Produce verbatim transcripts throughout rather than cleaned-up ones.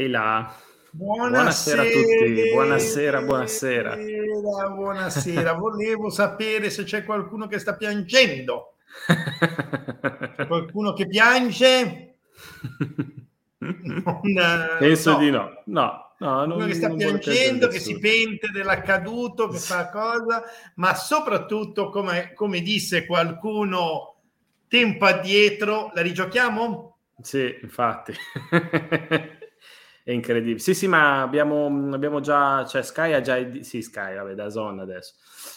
E la... Buonasera, buonasera a tutti, buonasera, buonasera. Buonasera, volevo sapere se c'è qualcuno che sta piangendo. C'è qualcuno che piange? Non, penso no. di no. No, no non, che sta non piangendo, che si pente dell'accaduto, che fa cosa, ma soprattutto, come, come disse qualcuno tempo addietro, la rigiochiamo? Sì, infatti. È incredibile. Sì, sì, ma abbiamo, abbiamo già, cioè Sky ha già i, sì, Sky, vabbè, DAZN adesso.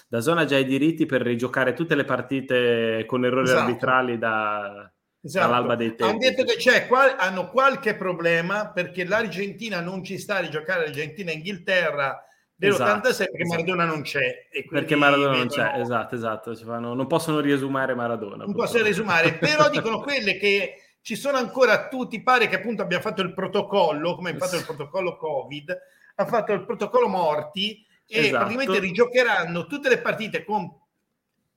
DAZN ha già i diritti per rigiocare tutte le partite con errori esatto. arbitrali da esatto. dall'alba dei tempi. Hanno detto che c'è qual, hanno qualche problema perché l'Argentina non ci sta a rigiocare, l'Argentina e Inghilterra dell'ottantasei esatto. perché Maradona non c'è. E perché Maradona non c'è, esatto, esatto, ci fanno, non possono riesumare Maradona. Non possono riesumare, però dicono quelle che ci sono ancora tutti, pare che appunto abbia fatto il protocollo, come ha fatto il protocollo Covid, ha fatto il protocollo morti e esatto. praticamente rigiocheranno tutte le partite con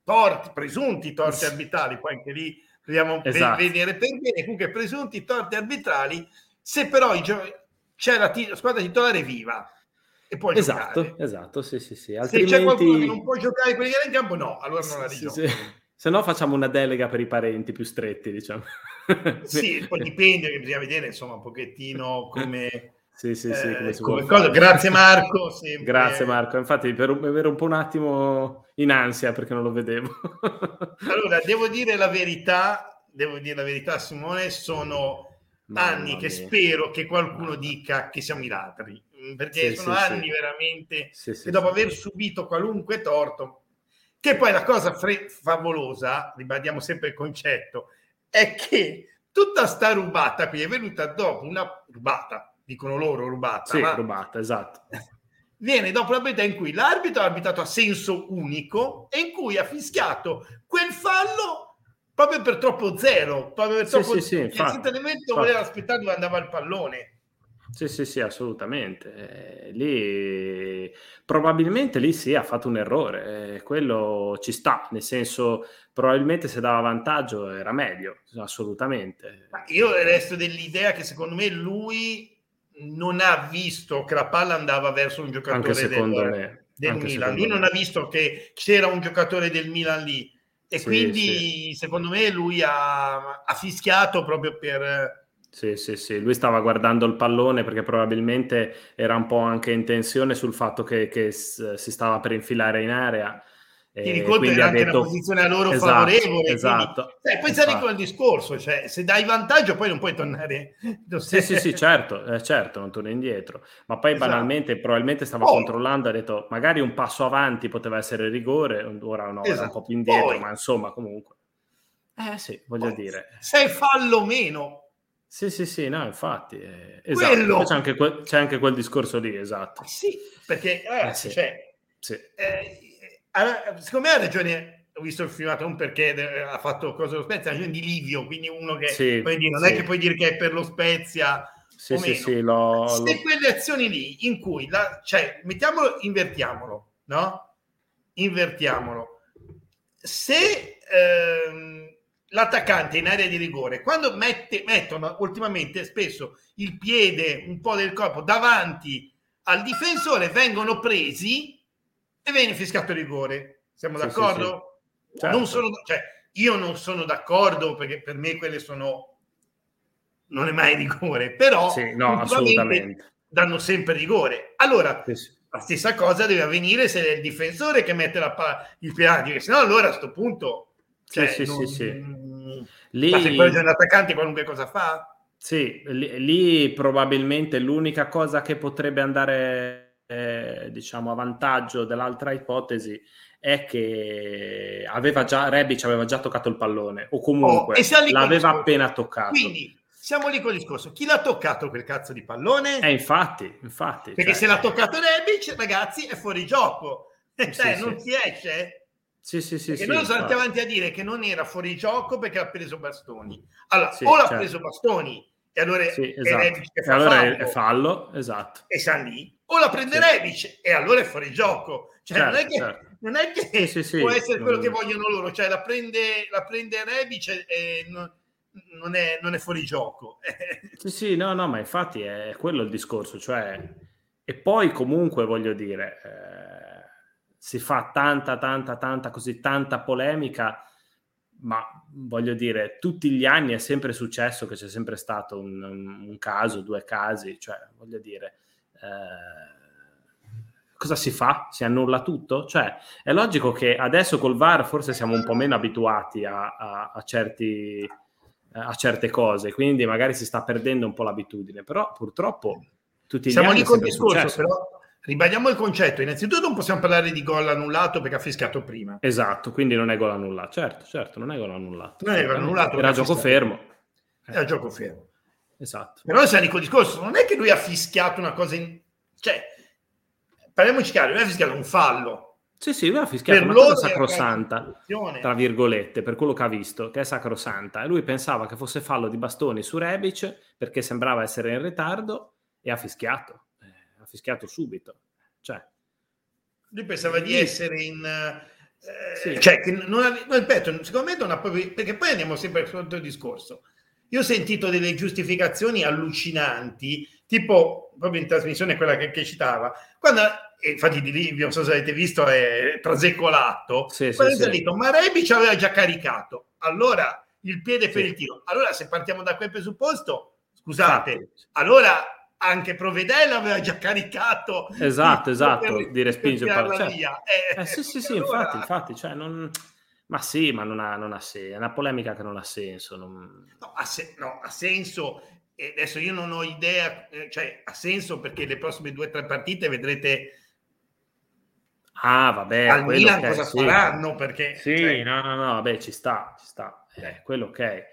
torti, presunti torti arbitrali, poi anche lì dobbiamo esatto. vedere per bene, comunque presunti torti arbitrali, se però i gio- c'è la, t- la squadra titolare viva e può esatto, giocare. Esatto, sì, sì, sì. Altrimenti... Se c'è qualcuno che non può giocare quelli che era in campo, no, allora non la rigioca. Sì, sì. Se no facciamo una delega per i parenti più stretti, diciamo. Sì, poi dipende, che bisogna vedere insomma un pochettino come... Sì, sì, sì. Come eh, come cosa. Grazie Marco. Sempre. Grazie Marco, infatti per un, ero un po' un attimo in ansia perché non lo vedevo. Allora, devo dire la verità, devo dire la verità Simone, sono Mamma anni mia. Che spero che qualcuno dica che siamo i ladri, perché sì, sono sì, anni sì. veramente sì, sì, che dopo sì, aver sì. subito qualunque torto... Che poi la cosa fre- favolosa, ribadiamo sempre il concetto, è che tutta sta rubata qui è venuta dopo una rubata, dicono loro rubata. Sì, ma rubata, esatto. Viene dopo la partita in cui l'arbitro ha arbitrato a senso unico e in cui ha fischiato quel fallo proprio per troppo zero, proprio per troppo sì, zero. Sì, sì, esattamente voleva aspettare dove andava il pallone. Sì, sì, sì, assolutamente. Eh, lì probabilmente lì sì, ha fatto un errore. Eh, quello ci sta, nel senso probabilmente se dava vantaggio era meglio, assolutamente. Ma io resto dell'idea che secondo me lui non ha visto che la palla andava verso un giocatore anche secondo del, me. del anche Milan. Lui me. non ha visto che c'era un giocatore del Milan lì e sì, quindi sì. secondo me lui ha, ha fischiato proprio per... Sì, sì, sì, lui stava guardando il pallone perché probabilmente era un po' anche in tensione sul fatto che, che si stava per infilare in area. Ti ricordo era anche detto... una posizione a loro esatto, favorevole. Esatto. Quindi, eh, pensare esatto. con il discorso, cioè se dai vantaggio poi non puoi tornare. Non sì, sì, sì, certo, eh, certo, non torni indietro. Ma poi esatto. banalmente probabilmente stava oh. controllando, ha detto magari un passo avanti poteva essere rigore, ora no, esatto. era un po' più indietro, poi. ma insomma comunque. Eh sì, voglio oh. dire. Se fallo meno... Sì, sì, sì, no, infatti, eh, esatto. c'è, anche quel, c'è anche quel discorso lì, esatto. Sì, perché, ragazzi, eh, sì. cioè, sì. Eh, allora, secondo me ha ragione, ho visto il filmato, non perché ha fatto cosa lo Spezia, ha ragione di Livio, quindi uno che sì, puoi dire, non sì. è che puoi dire che è per lo Spezia sì, o sì, meno. Sì, lo, Se lo... quelle azioni lì, in cui, la, cioè, mettiamolo, invertiamolo, no? Invertiamolo. Se... Ehm, l'attaccante in area di rigore quando mette, mettono ultimamente spesso il piede un po' del corpo davanti al difensore vengono presi e viene fischiato il rigore, siamo sì, d'accordo? Sì, sì. Certo. Non sono, cioè, io non sono d'accordo perché per me quelle sono non è mai rigore però sì, no, assolutamente danno sempre rigore allora sì, sì. la stessa cosa deve avvenire se è il difensore che mette la pa- il piede che sennò allora a sto punto cioè, sì, non... sì, sì. Lì... Ma se quello è un attaccante qualunque cosa fa? Sì, lì, lì probabilmente l'unica cosa che potrebbe andare eh, diciamo a vantaggio dell'altra ipotesi è che aveva già Rebic aveva già toccato il pallone o comunque oh, l'aveva appena toccato. Quindi siamo lì con il discorso. Chi l'ha toccato quel cazzo di pallone? Eh, infatti, infatti. Perché cioè... se l'ha toccato Rebic, ragazzi, è fuori gioco. Sì, cioè, sì, non sì. si esce. Sì, sì, sì, sì, noi sono andati avanti a dire che non era fuori gioco perché ha preso bastoni. Allora, sì, o l'ha certo. preso bastoni e allora, sì, esatto. è, Rebic che fa e allora fallo, è fallo, esatto. E sa lì, o la prende sì. Rebic e allora è fuori gioco. Cioè, certo, non è che, certo. non è che sì, sì, sì, può essere quello non... che vogliono loro, cioè la prende, la prende Rebic e non, non è, non è fuori gioco. Sì, sì, no, no, ma infatti è quello il discorso, cioè, e poi comunque voglio dire, eh, si fa tanta, tanta, tanta, così tanta polemica, ma voglio dire, tutti gli anni è sempre successo che c'è sempre stato un, un caso, due casi, cioè, voglio dire, eh, cosa si fa? Si annulla tutto? Cioè, è logico che adesso col V A R forse siamo un po' meno abituati a, a, a certi... a certe cose, quindi magari si sta perdendo un po' l'abitudine, però purtroppo tutti gli siamo anni lì col discorso, però ribadiamo il concetto, innanzitutto non possiamo parlare di gol annullato perché ha fischiato prima. Esatto, quindi non è gol annullato, certo, certo, non è gol annullato. Non è gol annullato, era gioco fermo. Era gioco fermo. Esatto. Però siamo lì col discorso, non è che lui ha fischiato una cosa, in... cioè, parliamoci chiaro, lui ha fischiato un fallo. Sì, sì, lui ha fischiato per una cosa sacrosanta, tra virgolette, per quello che ha visto, che è sacrosanta. E lui pensava che fosse fallo di bastoni su Rebic, perché sembrava essere in ritardo, e ha fischiato. Eh, ha fischiato subito. Cioè, lui pensava di essere in... Eh, sì. Cioè, che non, ripeto, secondo me non ha proprio... Perché poi andiamo sempre al solito discorso. Io ho sentito delle giustificazioni allucinanti, tipo, proprio in trasmissione quella che, che citava, quando... E infatti di lì, non so se avete visto, è trasecolato, sì, sì, è sì. Ma Rebic aveva già caricato, allora il piede per sì. il tiro, allora se partiamo da quel presupposto, scusate, sì. allora anche Provedella aveva già caricato, esatto, esatto, per, di respingere cioè, eh, eh, sì sì sì allora... infatti infatti cioè non ma sì ma non ha non ha senso, è una polemica che non ha senso, non... No, ha se... no ha senso. E adesso io non ho idea, cioè ha senso perché le prossime due o tre partite vedrete ah vabbè al quello Milan okay, cosa sì, faranno perché sì cioè, no no no vabbè ci sta ci sta eh, quello ok eh,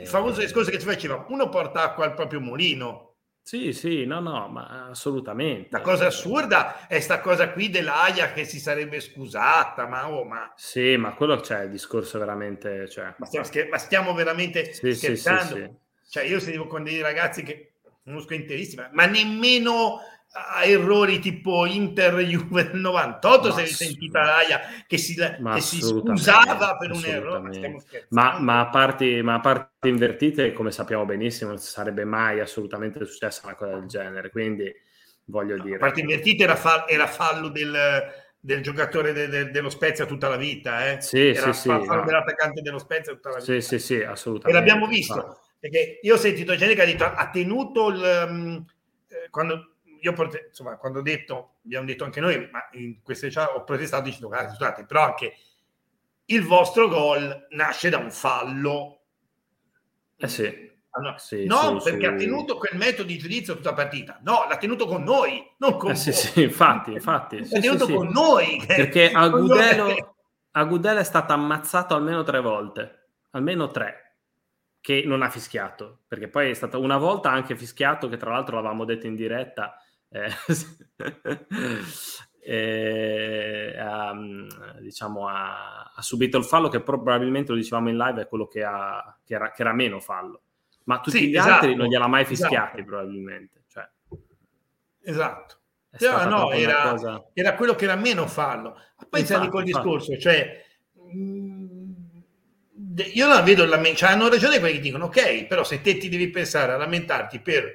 il famoso eh, discorso che ci faceva uno porta acqua al proprio mulino sì sì no no ma assolutamente la cosa assurda è sta cosa qui dell'Aia che si sarebbe scusata ma oh ma sì ma quello c'è cioè, il discorso veramente cioè ma stiamo, scher- ma stiamo veramente sì, scherzando sì, sì, sì. Cioè io sentivo con dei ragazzi che conosco interissimi, ma nemmeno a errori tipo Inter Juve del novantotto se l'è sentita l'Aia che si, che si scusava per un errore. Ma stiamo scherzando. Ma, ma, a parti, ma a parti invertite, come sappiamo benissimo, non sarebbe mai assolutamente successa una cosa del genere. Quindi voglio no, dire... A parti invertite era, fa- era fallo del... del giocatore de, de, dello Spezia tutta la vita, eh? Sì, era sì, fallo sì, no. dell'attaccante dello Spezia tutta la vita. Sì, sì, sì, assolutamente. E l'abbiamo visto. Ah. Perché io ho sentito gente che ha detto ha tenuto il um, eh, quando io prote- insomma quando ho detto abbiamo detto anche noi ma in queste chat ho protestato dicendo ah, scusate però anche il vostro gol nasce da un fallo eh sì, allora, sì no sì, perché sì. ha tenuto quel metodo di giudizio tutta la partita no l'ha tenuto con noi non con eh, sì, sì, infatti infatti l'ha sì, tenuto sì, con sì. noi perché Agudelo Agudelo è stato ammazzato almeno tre volte almeno tre che non ha fischiato, perché poi è stata una volta anche fischiato, che tra l'altro l'avevamo detto in diretta, eh, eh, um, diciamo ha, ha subito il fallo, che probabilmente lo dicevamo in live, è quello che, ha, che, era, che era meno fallo, ma tutti sì, gli esatto, altri non gliel'ha mai fischiati esatto. probabilmente. Cioè, esatto, però no, era, cosa... era quello che era meno fallo. Poi c'è di quel discorso, cioè... Io non vedo la cioè, hanno ragione quelli che dicono ok, però se te ti devi pensare a lamentarti per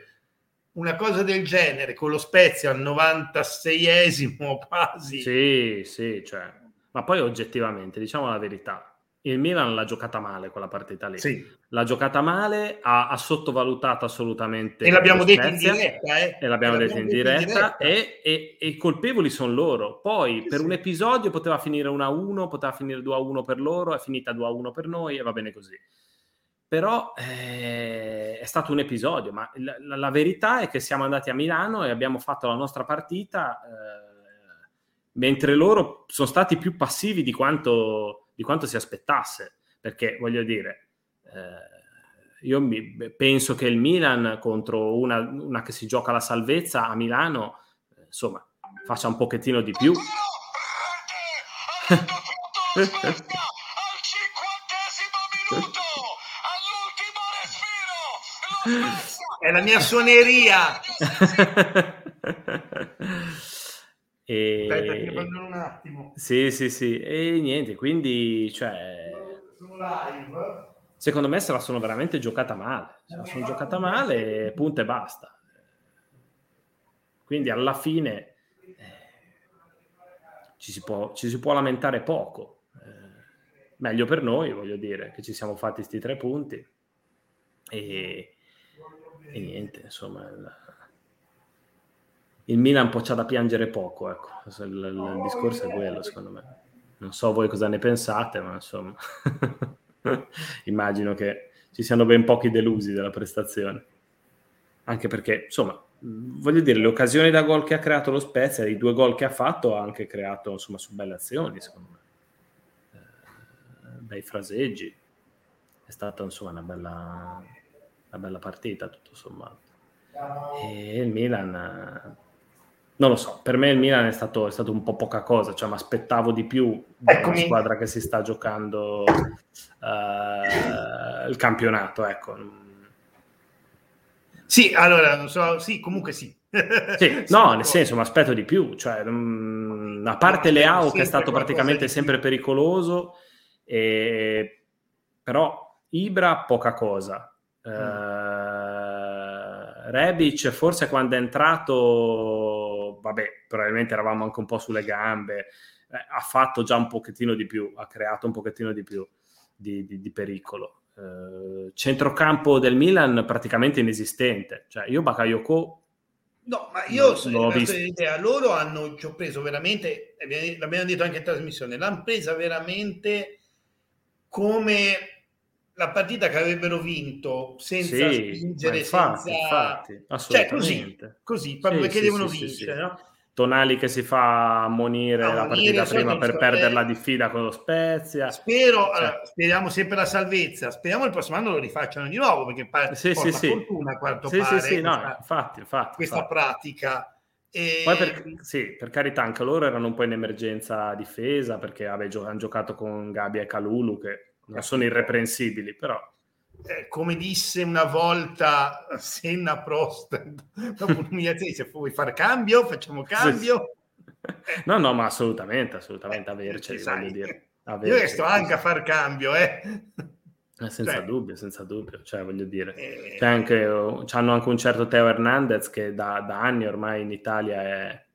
una cosa del genere con lo Spezia al novantaseiesimo quasi. Sì, sì, cioè. Ma poi oggettivamente, diciamo la verità, il Milan l'ha giocata male quella partita lì. Sì. L'ha giocata male, ha, ha sottovalutato assolutamente. E l'abbiamo detto in diretta, eh? E l'abbiamo, e l'abbiamo detto in diretta, in diretta. E, e, e i colpevoli sono loro. Poi sì, per sì. un episodio poteva finire uno a uno, poteva finire due a uno per loro, è finita due a uno per noi e va bene così. Però eh, è stato un episodio, ma la, la, la verità è che siamo andati a Milano e abbiamo fatto la nostra partita, eh, mentre loro sono stati più passivi di quanto... di quanto si aspettasse, perché voglio dire, eh, io mi, penso che il Milan contro una, una che si gioca la salvezza a Milano, eh, insomma, faccia un pochettino di più. Al cinquantesimo minuto, all'ultimo respiro, è la mia suoneria. E... Aspetta, ti abbandono un attimo. Sì, sì, sì. E niente, quindi, cioè... Sono live. secondo me se la sono veramente giocata male, se la sono giocata male, punto e basta. Quindi alla fine eh, ci, si può, ci si può lamentare poco, eh, meglio per noi, voglio dire, che ci siamo fatti sti tre punti e, e niente, insomma, il, il Milan un po' c'ha da piangere poco, ecco, il, il discorso è quello, secondo me. Non so voi cosa ne pensate, ma insomma... immagino che ci siano ben pochi delusi della prestazione, anche perché insomma voglio dire le occasioni da gol che ha creato lo Spezia, i due gol che ha fatto ha anche creato insomma su belle azioni, secondo me, eh, bei fraseggi, è stata insomma una bella una bella partita tutto sommato. E il Milan non lo so, per me il Milan è stato, è stato un po' poca cosa, cioè mi aspettavo di più da una squadra che si sta giocando uh, il campionato, ecco. Sì, allora, non so, sì, comunque sì. Sì, no, nel senso, mi aspetto di più, cioè, mh, a parte Leao che è stato praticamente sempre pericoloso, e, però Ibra poca cosa. Mm. Uh, Rebic forse quando è entrato... vabbè, probabilmente eravamo anche un po' sulle gambe, eh, ha fatto già un pochettino di più, ha creato un pochettino di più di, di, di pericolo. Eh, centrocampo del Milan praticamente inesistente, cioè io Bakayoko no, ma io sono l'idea, loro hanno ci ho preso veramente, l'abbiamo detto anche in trasmissione, l'hanno presa veramente come la partita che avrebbero vinto senza sì, spingere, infatti, senza... Infatti, assolutamente. Cioè, così, così proprio sì, perché sì, devono sì, vincere, sì. No? Tonali che si fa ammonire la partita prima per perdere la diffida con lo Spezia. Spero, cioè. Allora, speriamo sempre la salvezza, speriamo il prossimo anno lo rifacciano di nuovo, perché parte sì, porta sì, fortuna a quanto sì, pare sì, sì, questa, no, infatti, infatti, questa infatti. pratica. E... Poi per, sì, per carità, anche loro erano un po' in emergenza difesa, perché vabbè, gio- hanno giocato con Gabbia e Kalulu, che non sono irreprensibili, però eh, come disse una volta Senna Prost dopo l'umiliazione, se vuoi far cambio facciamo cambio. Sì. No no, ma assolutamente assolutamente eh, averceli, voglio dire, averceli, io resto anche a far cambio eh, eh senza cioè. dubbio senza dubbio cioè voglio dire eh, c'è anche oh, c'hanno anche un certo Theo Hernandez che da, da anni ormai in Italia è,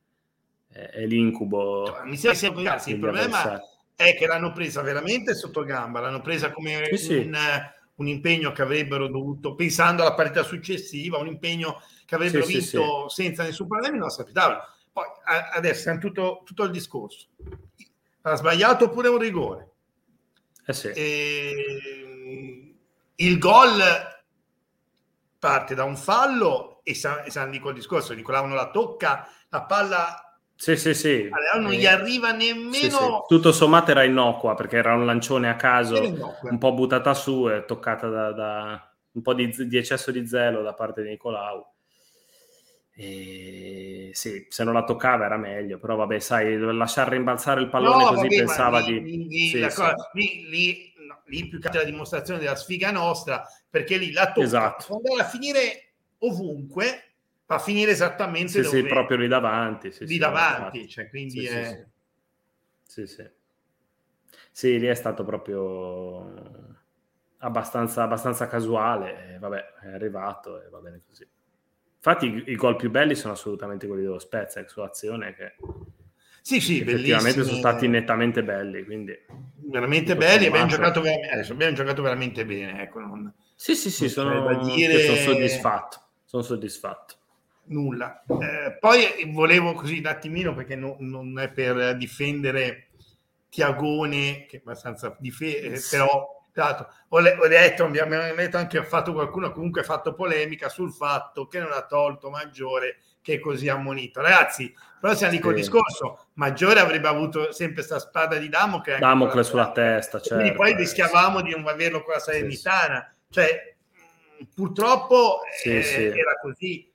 è, è l'incubo. Mi sembra sempre cazzo, il problema avversari. È che l'hanno presa veramente sotto gamba, l'hanno presa come sì, sì. Un, un impegno che avrebbero dovuto, pensando alla partita successiva, un impegno che avrebbero sì, vinto sì, senza sì. nessun problema, non aspettavano. Poi a, adesso è tutto, tutto il discorso. Ha sbagliato oppure un rigore? Eh sì. E, il gol parte da un fallo e San, San Nico il discorso, Nicolao non la tocca, la palla... Sì, sì, sì. Allora, non gli arriva nemmeno... Sì, sì. Tutto sommato era innocua, perché era un lancione a caso, un po' buttata su e toccata da, da un po' di, di eccesso di zelo da parte di Nicolau. E... Sì, se non la toccava era meglio, però vabbè, sai, lasciar rimbalzare il pallone no, così vabbè, pensava lì, di... Lì, sì, sì. lì, lì, no, lì più che la dimostrazione della sfiga nostra, perché lì la tocca, esatto. può andare a finire ovunque... fa finire esattamente sì, dove sì, proprio lì davanti sì, lì sì, davanti sì, cioè, quindi sì, è... sì, sì. sì sì lì è stato proprio abbastanza, abbastanza casuale e vabbè è arrivato e va bene così. Infatti i, i gol più belli sono assolutamente quelli dello Spezia su azione che sì sì che effettivamente sono stati nettamente belli, quindi veramente belli, abbiamo giocato veramente, adesso, abbiamo giocato veramente bene, ecco, non, sì sì sì sono, dire... sono soddisfatto sono soddisfatto nulla. Eh, poi volevo così un attimino, perché no, non è per difendere Tiagone, che è abbastanza difese, sì. però dato, ho, le, ho detto, abbiamo detto anche, ha fatto qualcuno, comunque ha fatto polemica sul fatto che non ha tolto Maggiore, che così ha ammonito. Ragazzi, però siamo lì sì. col discorso, Maggiore avrebbe avuto sempre sta spada di Damocle, Damocle sulla testa, certo, quindi poi rischiavamo di non averlo con la Salernitana, sì, cioè purtroppo sì, eh, sì. era così.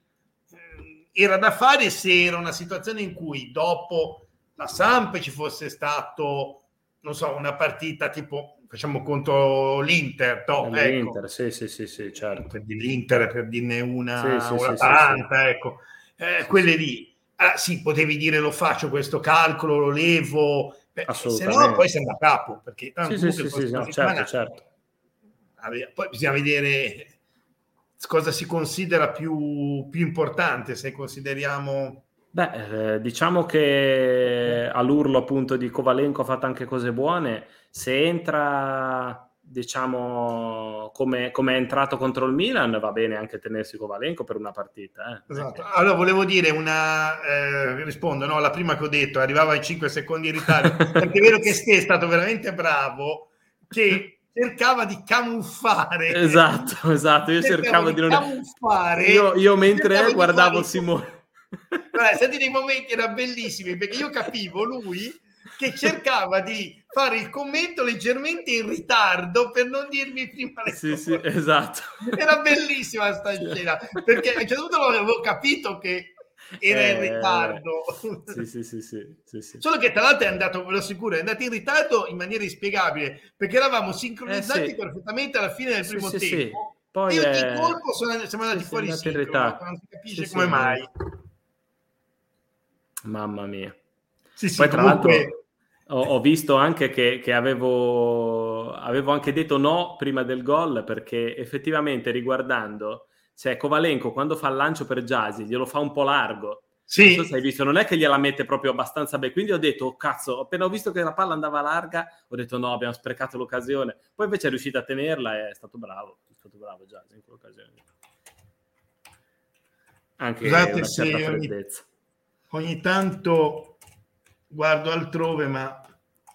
Era da fare se era una situazione in cui dopo la Samp ci fosse stato, non so, una partita tipo, facciamo contro l'Inter, no, l'Inter, ecco. sì, sì, sì, sì, certo. Per l'Inter, per dirne una, sì, sì, una sì, taranta, sì, sì. ecco. Eh, sì, quelle sì. lì, ah, sì, potevi dire lo faccio questo calcolo, lo levo, beh, se no poi sei da capo, perché tanto sì, sì, sì, sì, no, certo, certo. Poi bisogna vedere cosa si considera più, più importante, se consideriamo... Beh, eh, diciamo che all'urlo appunto di Kovalenko ha fatto anche cose buone. Se entra, diciamo, come, come è entrato contro il Milan, va bene anche tenersi Kovalenko per una partita. Eh. Esatto. Allora, volevo dire una... Eh, rispondo, no, la prima che ho detto, arrivava ai cinque secondi in ritardo, perché è vero che Ste è stato veramente bravo, che... cercava di camuffare esatto esatto io cercavo, cercavo di, di non camuffare io, io mentre guardavo Simone. Guarda, stati dei momenti era bellissimi, perché io capivo lui che cercava di fare il commento leggermente in ritardo per non dirmi prima le sì, sì, esatto, era bellissima sta scena, perché a un certo punto avevo capito che era eh, in ritardo. Sì, sì, sì, sì, sì, sì. Solo che tra l'altro è andato, ve lo assicuro, è andato in ritardo in maniera inspiegabile, perché eravamo sincronizzati eh, sì. perfettamente alla fine del primo sì, tempo. Sì, sì. Poi e io è... di colpo sono, siamo andati sì, fuori in sincrono, non si capisce sì, come sì, mai. Mamma mia. Sì, sì, poi tra comunque... l'altro ho, ho visto anche che, che avevo, avevo anche detto no prima del gol, perché effettivamente riguardando... Cioè, Kovalenko quando fa il lancio per Gyasi glielo fa un po' largo, sì. non so se hai visto, non è che gliela mette proprio abbastanza bene, quindi ho detto, oh, cazzo, appena ho visto che la palla andava larga, ho detto no, abbiamo sprecato l'occasione, poi invece è riuscito a tenerla e è stato bravo, è stato bravo Gyasi in quell'occasione. Anche Scusate, una certa sì, freddezza. Ogni, ogni tanto guardo altrove, ma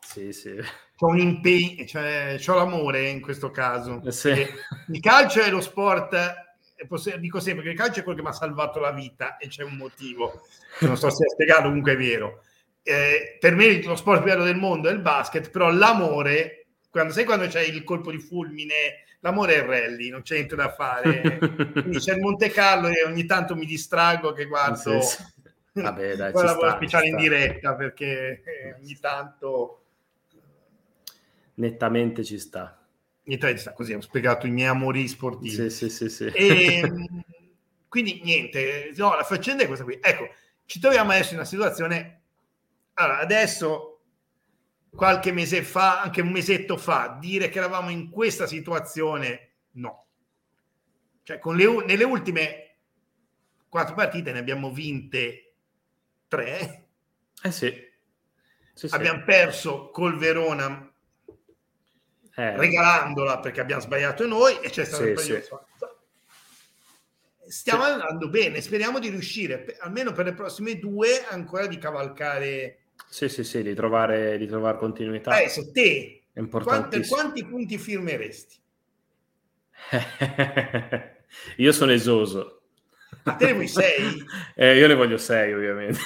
sì, sì. C'ho un impegno, cioè c'ho l'amore in questo caso. Sì. Il calcio è lo sport... dico sempre che il calcio è quello che mi ha salvato la vita e c'è un motivo, non so se è spiegato, comunque è vero. Eh, per me lo sport più bello del mondo è il basket, però l'amore, quando sai, quando c'è il colpo di fulmine, l'amore è il rally, non c'è niente da fare. Quindi c'è il Monte Carlo e ogni tanto mi distraggo che guardo sì, sì. Vabbè, dai, poi la sta, speciale in diretta, perché ogni tanto nettamente ci sta. Niente, così ho spiegato i miei amori sportivi. Sì, sì, sì, sì. E, quindi niente, no, la faccenda è questa qui. Ecco, ci troviamo adesso in una situazione... Allora, adesso, qualche mese fa, anche un mesetto fa, dire che eravamo in questa situazione, no. Cioè, con le, nelle ultime quattro partite ne abbiamo vinte tre. Eh sì. Sì, sì. Abbiamo perso col Verona... Eh. regalandola perché abbiamo sbagliato noi e c'è stato sì, sì. stiamo sì. andando bene, speriamo di riuscire per, almeno per le prossime due ancora di cavalcare sì sì sì di trovare, di trovare continuità. Adesso te quanti, quanti punti firmeresti? Io sono esoso. Ma te ne vuoi sei? Eh, io ne voglio sei ovviamente.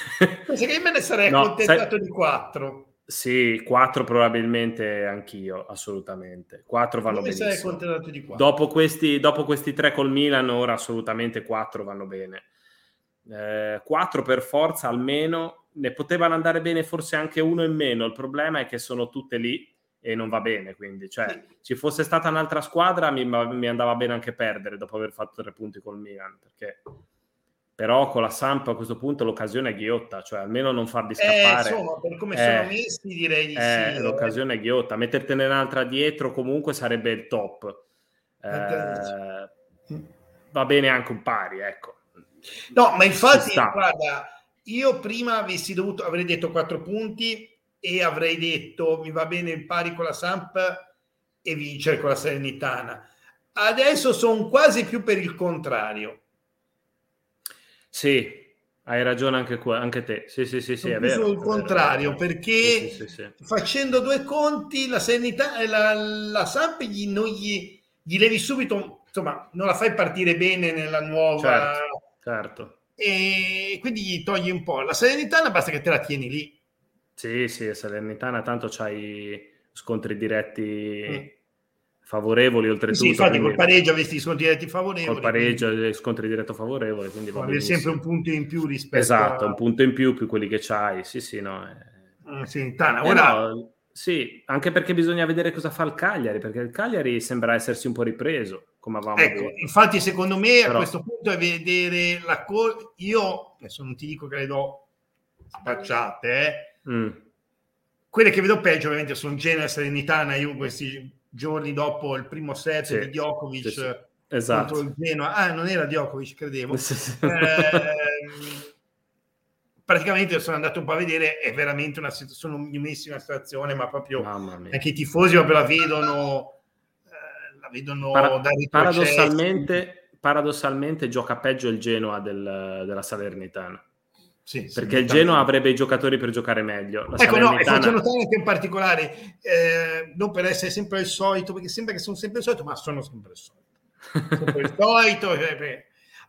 Penso che me ne sarei no, accontentato sei... di quattro. Sì, quattro probabilmente anch'io, assolutamente. Quattro vanno Come benissimo. Di quattro? Dopo questi, dopo questi tre col Milan, ora assolutamente quattro vanno bene. Eh, quattro per forza almeno, ne potevano andare bene forse anche uno in meno. Il problema è che sono tutte lì e non va bene, quindi cioè, sì. ci fosse stata un'altra squadra mi, mi andava bene anche perdere dopo aver fatto tre punti col Milan, perché... Però con la Samp a questo punto l'occasione è ghiotta, cioè almeno non farli scappare. Eh, insomma, per come sono eh, messi direi di eh, sì. L'occasione eh. è ghiotta, mettertene un'altra dietro comunque sarebbe il top. Eh, va bene anche un pari, ecco. No, ma infatti, guarda, io prima avessi dovuto, avrei detto quattro punti e avrei detto mi va bene il pari con la Samp e vincere con la Salernitana. Adesso sono quasi più per il contrario. Sì, hai ragione anche qua, anche te. Sì, sì, sì, sì, è vero. Il contrario, perché sì, sì, sì, sì. facendo due conti la sanità, la, la Samp gli, non gli, gli levi subito, insomma, non la fai partire bene nella nuova. Certo, certo. E quindi gli togli un po'. La Salernitana basta che te la tieni lì. Sì, sì, Salernitana tanto c'hai scontri diretti mm. favorevoli oltretutto. Sì, infatti quindi... col pareggio avresti scontri diretti favorevoli. Col pareggio quindi... scontri diretto favorevole, quindi va bene. Sempre un punto in più rispetto Esatto, a... un punto in più più quelli che c'hai. Sì, sì, no. È... Mm, sì, tana, eh, ora... no, sì, anche perché bisogna vedere cosa fa il Cagliari, perché il Cagliari sembra essersi un po' ripreso, come avevamo ecco, detto. Infatti secondo me Però... a questo punto è vedere la col... Io adesso non ti dico che le do spacciate, eh. Mm. Quelle che vedo peggio ovviamente sono Genoa e Salernitana, io questi giorni dopo il primo set sì, di Djokovic sì, sì. Esatto. Contro il Genoa. Ah, non era Djokovic, credevo. Sì, sì. Eh, praticamente sono andato un po' a vedere, è veramente una sono un'immensa situazione, ma proprio anche i tifosi proprio la vedono eh, la vedono Par- da paradossalmente, paradossalmente gioca peggio il Genoa del, della Salernitana. Sì, perché il Genoa avrebbe i giocatori per giocare meglio. La ecco, Salernitana... no, e faccio notare che in particolare eh, non per essere sempre il solito, perché sembra che sono sempre il solito, ma sono sempre il solito. Sempre il solito.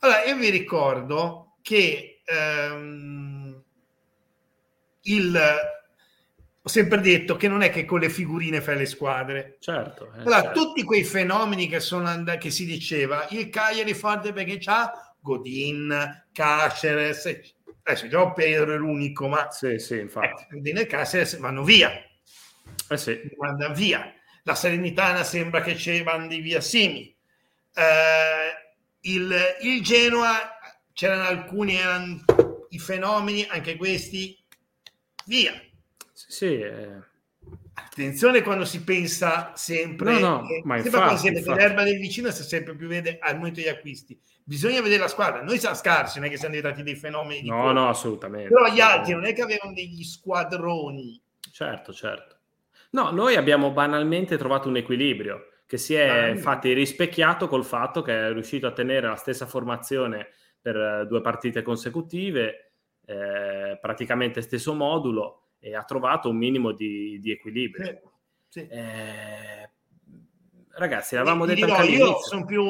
Allora, io vi ricordo che ehm, il ho sempre detto che non è che con le figurine fai le squadre. Certo. Eh, allora, certo. Tutti quei fenomeni che sono and- che si diceva, il Cagliari forte perché c'ha Godin, Caceres, adesso già Pedro è l'unico, ma sì, sì, infatti. Eh, Caceres vanno via, eh sì. Vanno via. La Salernitana sembra che ci mandi via Simi. Eh, il, il Genoa c'erano alcuni erano i fenomeni, anche questi via. Sì, sì, eh. Attenzione quando si pensa sempre, no, no, eh, ma infatti, sempre infatti. L'erba del vicino si sempre più vede al momento degli acquisti. Bisogna vedere la squadra. Noi siamo scarsi, non è che siamo diventati dei fenomeni di no cuore. No, assolutamente, però gli altri non è che avevano degli squadroni. Certo, certo. No, noi abbiamo banalmente trovato un equilibrio che si è ah, infatti rispecchiato col fatto che è riuscito a tenere la stessa formazione per due partite consecutive, eh, praticamente stesso modulo, e ha trovato un minimo di, di equilibrio. Sì, sì. Eh, ragazzi, l'avevamo detto no, anche all'inizio. Io sono più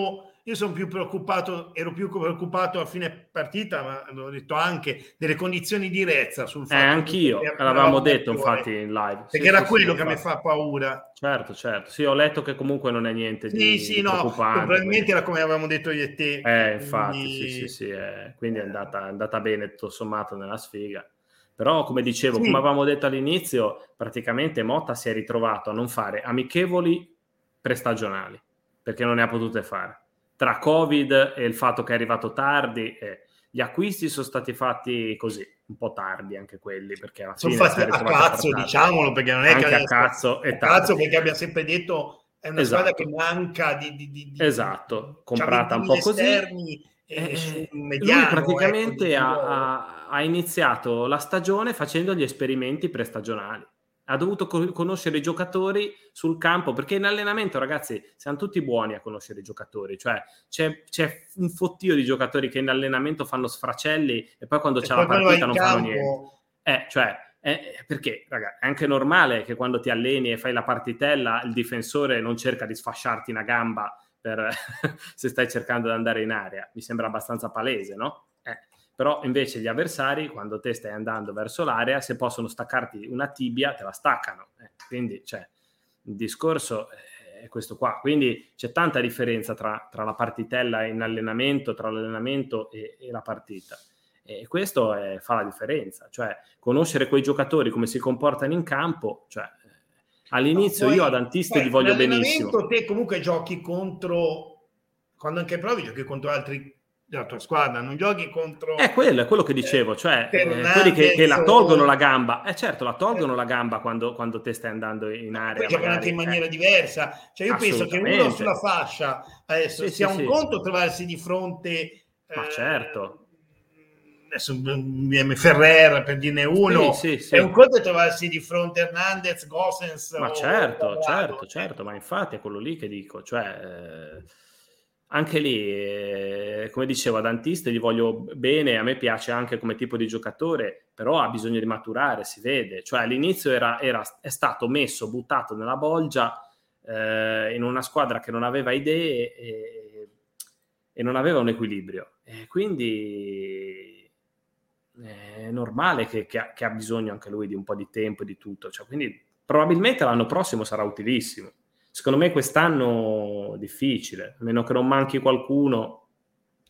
Io sono più preoccupato, ero più preoccupato a fine partita, ma l'ho detto anche, delle condizioni di Rezza sul fatto. Eh, anch'io, l'avevamo detto infatti in live. Perché sì, era sì, quello sì, che mi fa paura. Certo, certo. Sì, ho letto che comunque non è niente sì, di, sì, di no, preoccupante. Probabilmente era come avevamo detto io e te. Eh, infatti, quindi... sì, sì, sì. Eh. Quindi è andata, è andata bene, tutto sommato, nella sfiga. Però, come dicevo, sì. come avevamo detto all'inizio, praticamente Motta si è ritrovato a non fare amichevoli prestagionali, perché non ne ha potute fare. Tra Covid e il fatto che è arrivato tardi, eh, gli acquisti sono stati fatti così, un po' tardi anche quelli, perché alla fine sono fatti a cazzo, diciamolo, perché non è anche che a cazzo e cazzo, perché abbiamo sempre detto è una esatto. squadra che manca di, di, di esatto, comprata un po' così. Eh, mediano, lui praticamente ecco, ha, ha iniziato la stagione facendo gli esperimenti prestagionali. Ha dovuto conoscere i giocatori sul campo, perché in allenamento, ragazzi, siamo tutti buoni a conoscere i giocatori, cioè c'è, c'è un fottio di giocatori che in allenamento fanno sfracelli e poi quando e c'è poi la partita non campo. Fanno niente. Eh, cioè, eh, perché, ragazzi, è anche normale che quando ti alleni e fai la partitella il difensore non cerca di sfasciarti una gamba per se stai cercando di andare in area. Mi sembra abbastanza palese, no? Però invece gli avversari, quando te stai andando verso l'area, se possono staccarti una tibia, te la staccano. Eh, quindi, cioè, il discorso è questo qua. Quindi c'è tanta differenza tra, tra la partitella in allenamento, tra l'allenamento e, e la partita. E questo è, fa la differenza. Cioè, conoscere quei giocatori, come si comportano in campo, cioè, all'inizio poi, io ad Antiste li voglio benissimo. L'allenamento te comunque giochi contro, quando anche provi, giochi contro altri della tua squadra, non giochi contro... È quello, è quello che dicevo, cioè eh, quelli che, che la tolgono la gamba, eh certo, la tolgono eh. la gamba quando, quando te stai andando in area. Poi giocano anche in maniera eh. diversa, cioè io penso che uno sulla fascia adesso sì, sia sì, un sì. conto trovarsi di fronte... Ma eh, certo. Adesso Ferrer, per dirne uno, sì, sì, sì. è un conto trovarsi di fronte Hernandez, Gosens... Ma certo, certo, certo, ma infatti è quello lì che dico, cioè... Eh... Anche lì, eh, come dicevo, ad Antiste gli voglio bene, a me piace anche come tipo di giocatore, però ha bisogno di maturare, si vede. Cioè all'inizio era, era, è stato messo, buttato nella bolgia, eh, in una squadra che non aveva idee e, e non aveva un equilibrio. E quindi è normale che, che, ha, che ha bisogno anche lui di un po' di tempo e di tutto. Cioè, quindi probabilmente l'anno prossimo sarà utilissimo. Secondo me quest'anno difficile, a meno che non manchi qualcuno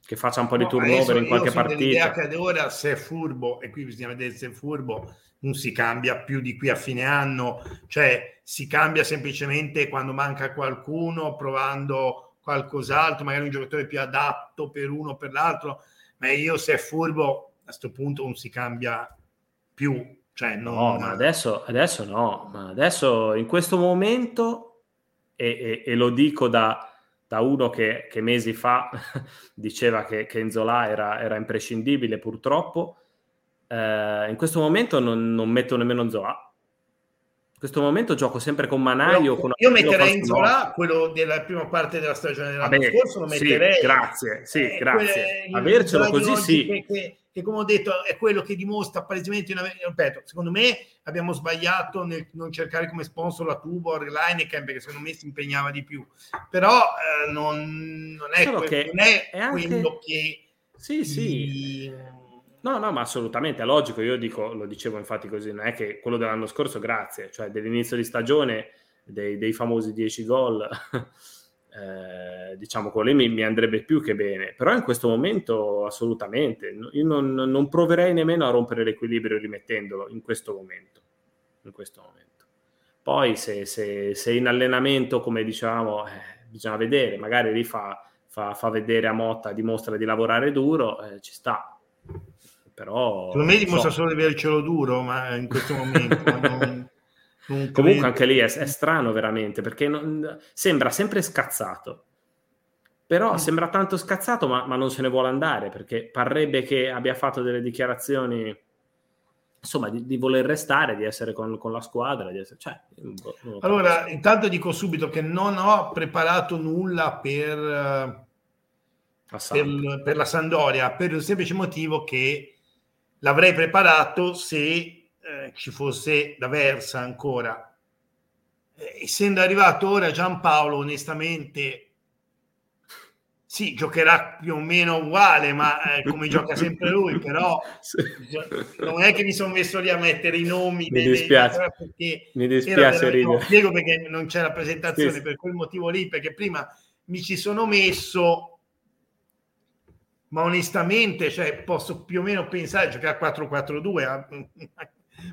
che faccia un po' di no, turnover in qualche partita. L'idea che ad ora, se è furbo, e qui bisogna vedere se è furbo, non si cambia più di qui a fine anno, cioè si cambia semplicemente quando manca qualcuno, provando qualcos'altro, magari un giocatore più adatto per uno o per l'altro, ma io se è furbo a sto punto non si cambia più. Cioè, non... No, ma adesso, adesso no, ma adesso in questo momento... e, e, e lo dico da, da uno che, che mesi fa diceva che, che Nzola era, era imprescindibile, purtroppo. Eh, in questo momento non, non metto nemmeno Nzola. In questo momento gioco sempre con Manai o con... Io metterei Nzola, quello della prima parte della stagione dell'anno Vabbè, scorso, lo metterei. Sì, grazie, sì, eh, grazie. Quelle, Avercelo così, sì. Che, che, che come ho detto è quello che dimostra palesemente, ripeto, secondo me abbiamo sbagliato nel non cercare come sponsor la Tuborg, l'Heineken, perché secondo me si impegnava di più. Però eh, non, non è, quello che, non è, è anche... quello che... Sì, sì. Di... No, no, ma assolutamente, è logico, io dico, lo dicevo infatti così, non è che quello dell'anno scorso, grazie, cioè dell'inizio di stagione, dei, dei famosi dieci gol, eh, diciamo, con lei mi, mi andrebbe più che bene, però in questo momento assolutamente, io non, non proverei nemmeno a rompere l'equilibrio rimettendolo in questo momento, in questo momento. Poi se, se, se in allenamento, come dicevamo, eh, bisogna vedere, magari lì fa, fa, fa vedere a Motta, dimostra di lavorare duro, eh, ci sta. Però secondo me dimostra so. solo di avercelo duro, ma in questo momento non, non comunque anche lì è, è strano veramente, perché non, sembra sempre scazzato, però mm. sembra tanto scazzato ma, ma non se ne vuole andare, perché parrebbe che abbia fatto delle dichiarazioni insomma di, di voler restare, di essere con, con la squadra, di essere, cioè, allora intanto dico subito che non ho preparato nulla per, per, per la Sampdoria, per il semplice motivo che l'avrei preparato se eh, ci fosse da Versa ancora. Eh, essendo arrivato ora Giampaolo, onestamente, sì, giocherà più o meno uguale, ma eh, come gioca sempre lui, però sì. Non è che mi sono messo lì a mettere i nomi. Mi delle, dispiace, perché mi dispiace Rido. Spiego perché non c'è la presentazione, sì, sì. Per quel motivo lì, perché prima mi ci sono messo... ma onestamente, cioè, posso più o meno pensare a giocare a quattro quattro due,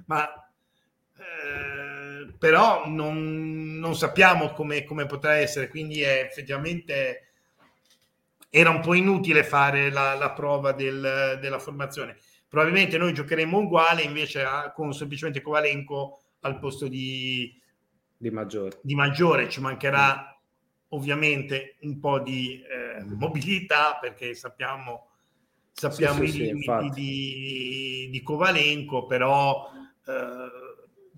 ma eh, però non, non sappiamo come, come potrà essere, quindi è, effettivamente era un po' inutile fare la, la prova del, della formazione. Probabilmente noi giocheremo uguale, invece a, con semplicemente Kovalenko al posto di, di, maggiore. di maggiore. Ci mancherà... Mm. Ovviamente un po' di eh, mobilità, perché sappiamo, sappiamo sì, sì, i limiti sì, di, di Kovalenko, però eh,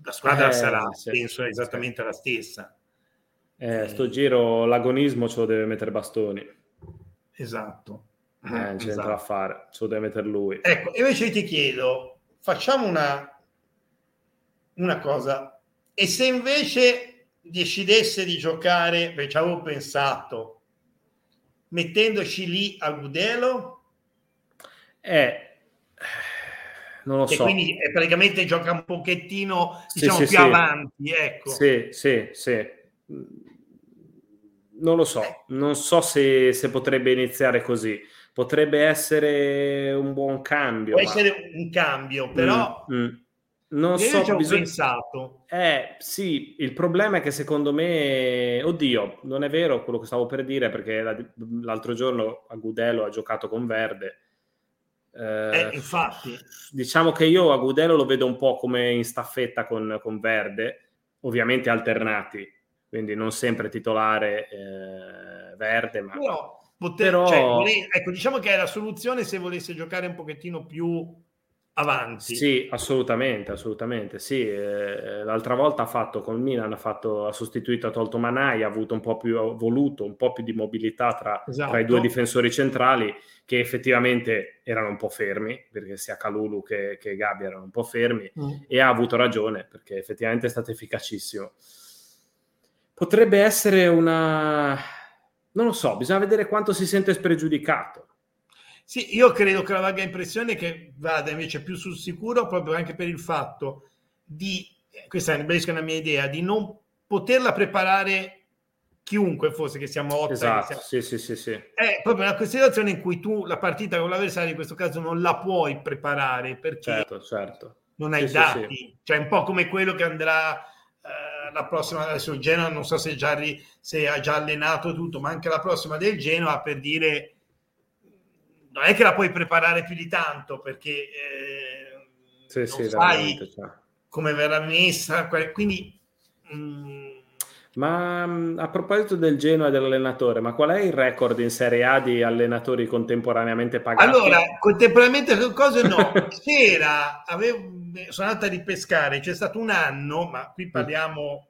la squadra eh, sarà sì, penso sì, esattamente sì. la stessa. Eh, eh. Sto giro l'agonismo ce lo deve mettere Bastoni. Esatto. Eh, c'entra esatto. a fare, ce lo deve mettere lui. Ecco, invece ti chiedo, facciamo una, una cosa, e se invece... decidesse di giocare, perché ci avevo pensato, mettendoci lì a Gudelo, eh, non lo e so. Quindi eh, praticamente gioca un pochettino, diciamo, sì, sì, più sì. avanti, ecco. Sì, sì, sì. Non lo so, eh. non so se, se potrebbe iniziare così. Potrebbe essere un buon cambio. Può ma... essere un cambio, però... Mm, mm. Non Io so, ci ho bisog... pensato. Eh, sì, il problema è che secondo me, oddio, non è vero quello che stavo per dire, perché la... l'altro giorno Agudelo ha giocato con Verde. Eh, eh, infatti. Diciamo che io Agudelo lo vedo un po' come in staffetta con, con Verde, ovviamente alternati, quindi non sempre titolare eh, Verde, ma... Però, poter... Però... Cioè, vole... ecco, diciamo che è la soluzione se volesse giocare un pochettino più... avanti. Sì, assolutamente, assolutamente, sì. Eh, l'altra volta ha fatto col Milan, ha fatto ha sostituito, ha tolto Manai, ha avuto un po' più ha voluto un po' più di mobilità tra, esatto. tra i due difensori centrali, che effettivamente erano un po' fermi, perché sia Kalulu che, che Gabi erano un po' fermi, mm. e ha avuto ragione, perché effettivamente è stato efficacissimo. Potrebbe essere una... non lo so, bisogna vedere quanto si sente spregiudicato. Sì, io credo che la vaga impressione che vada invece più sul sicuro, proprio anche per il fatto di, questa è una mia idea, di non poterla preparare chiunque fosse, che siamo otto. Esatto, sì, sì, sì, sì. È proprio una considerazione in cui tu la partita con l'avversario in questo caso non la puoi preparare, perché certo, certo. non hai sì, dati. Sì, sì. Cioè un po' come quello che andrà eh, la prossima, adesso il Genoa, non so se, già, se ha già allenato tutto, ma anche la prossima del Genoa, per dire... non è che la puoi preparare più di tanto, perché eh, sì, non sì, sai cioè. come verrà messa, quindi mh, Ma mh, a proposito del Genoa e dell'allenatore, ma qual è il record in Serie A di allenatori contemporaneamente pagati? Allora, contemporaneamente cose no. Sera avevo, sono andata a ripescare, c'è stato un anno, ma qui parliamo...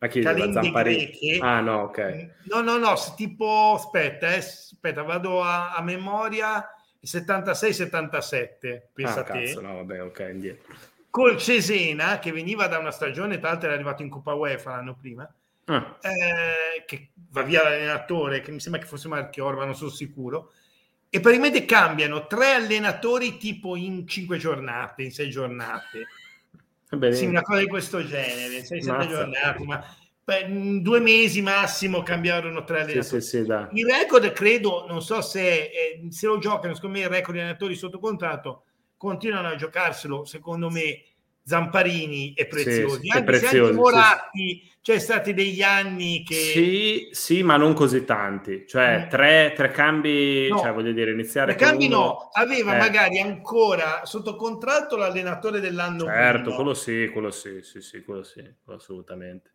Ma chi? Zamparini? Ah no, ok. No, no, no, tipo, aspetta, eh, aspetta, vado a, a memoria, settantasei settantasette, pensa ah, te. Cazzo, no, vabbè, ok, indietro. Col Cesena, che veniva da una stagione, tra l'altro era arrivato in Coppa UEFA l'anno prima, ah. eh, che va via l'allenatore, che mi sembra che fosse Marchior, ma non sono sicuro, e praticamente cambiano tre allenatori tipo in cinque giornate, in sei giornate. Bene. Sì, una cosa di questo genere, sei sette giornate, ma per due mesi massimo cambiarono tre allenatori. Sì, sì, sì, il record credo, non so se, eh, se lo giocano, secondo me il record di allenatori sotto contratto continuano a giocarselo, secondo me, Zamparini e Preziosi. Sì, sì, anche Preziosi, se anche Moratti, sì. C'è stati degli anni che... Sì, sì, ma non così tanti. Cioè, mm. tre, tre cambi, no. Cioè, voglio dire, iniziare tre con cambi uno, no, aveva eh. magari ancora sotto contratto l'allenatore dell'anno prima. Certo, primo. quello sì, quello sì, sì, sì, quello sì, assolutamente.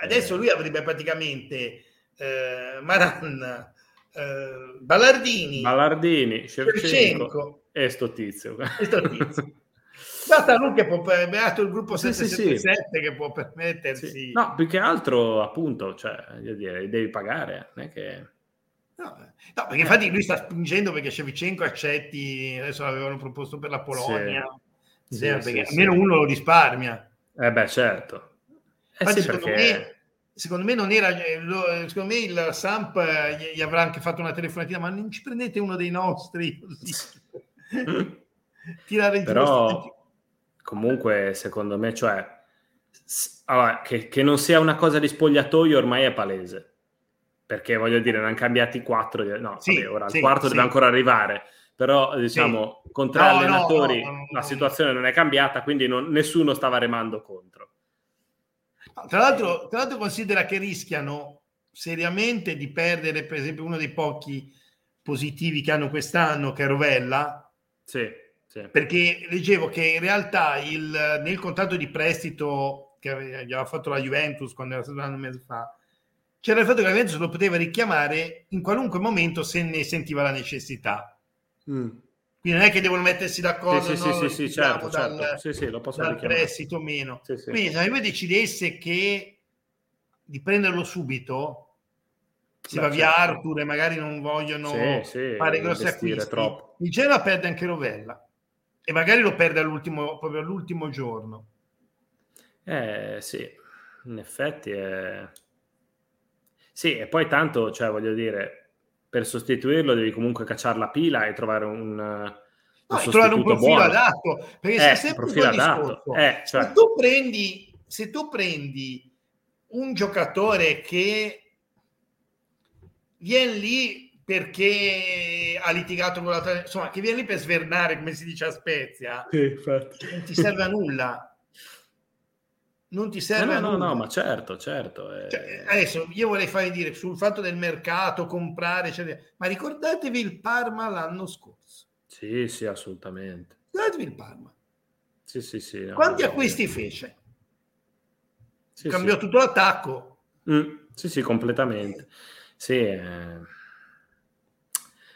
Adesso eh. lui avrebbe praticamente eh, Maran, eh, Ballardini, Ballardini, Shevchenko e sto tizio. E sto tizio. Basta lui che può, beato il gruppo settecentosettantasette, sì, sì, sì. Che può permettersi, sì. No, più che altro appunto, cioè, voglio dire, devi pagare, non è che no, no, perché infatti lui sta spingendo perché Shevchenko accetti, adesso l'avevano proposto per la Polonia, sì. Sì, sì, perché sì, almeno sì. uno lo risparmia. Eh beh, certo. Eh sì, secondo, perché... me, secondo me non era, secondo me il Samp gli avrà anche fatto una telefonatina, ma non ci prendete uno dei nostri così. Tirare il però comunque secondo me, cioè, allora, che, che non sia una cosa di spogliatoio ormai è palese, perché voglio dire ne hanno cambiati quattro, no sì, vabbè, ora sì, il quarto sì. deve ancora arrivare, però diciamo sì. con tre no, allenatori no, no, no, la situazione non è cambiata, quindi non, nessuno stava remando contro. Tra l'altro, tra l'altro considera che rischiano seriamente di perdere per esempio uno dei pochi positivi che hanno quest'anno, che è Rovella. Sì, sì. Perché leggevo che in realtà il, nel contratto di prestito che aveva fatto la Juventus quando era stato un anno e mezzo fa, c'era il fatto che la Juventus lo poteva richiamare in qualunque momento se ne sentiva la necessità. Mm. Quindi non è che devono mettersi d'accordo, sì, sì, no? Sì, sì, certo, dal, certo. Sì, sì, lo posso dal prestito meno. Sì, sì. Quindi se lui decidesse che di prenderlo subito, si va via Arthur e magari non vogliono sì, sì, fare grossi acquisti, troppo. Il Genoa perde anche Rovella e magari lo perde all'ultimo, proprio all'ultimo giorno. Eh sì, in effetti è... sì, e poi tanto, cioè voglio dire, per sostituirlo devi comunque cacciare la pila e trovare un, un no, trovare un profilo buono. Adatto, perché eh, se sempre un adatto. Eh, cioè... se tu prendi se tu prendi un giocatore che viene lì perché ha litigato con la... insomma, che viene lì per svernare, come si dice a Spezia, sì, cioè, non ti serve a nulla. Non ti serve no, a no, nulla. No, no, ma certo, certo. È... Cioè, adesso, io vorrei fare dire, sul fatto del mercato, comprare, eccetera. Ma ricordatevi il Parma l'anno scorso. Sì, sì, assolutamente. Ricordatevi il Parma. Sì, sì, sì. No, Quanti no, acquisti no. fece? Sì, Cambiò sì. tutto l'attacco. Mm, sì, sì, completamente. Sì, eh,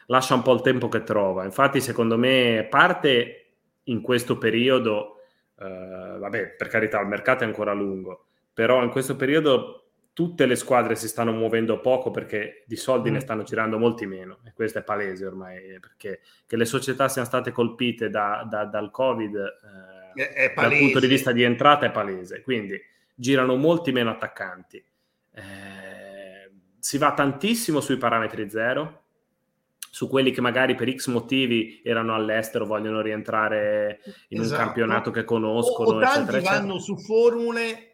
lascia un po' il tempo che trova. Infatti, secondo me, parte in questo periodo, eh, vabbè, per carità, il mercato è ancora lungo, però in questo periodo tutte le squadre si stanno muovendo poco perché di soldi mm. ne stanno girando molti meno, e questo è palese ormai, perché che le società siano state colpite da, da, dal Covid, eh, è palese. Dal punto di vista di entrata è palese, quindi girano molti meno attaccanti. Eh, Si va tantissimo sui parametri zero, su quelli che magari per X motivi erano all'estero, vogliono rientrare in esatto. un campionato che conoscono. O, o tanti eccetera, vanno eccetera. su formule,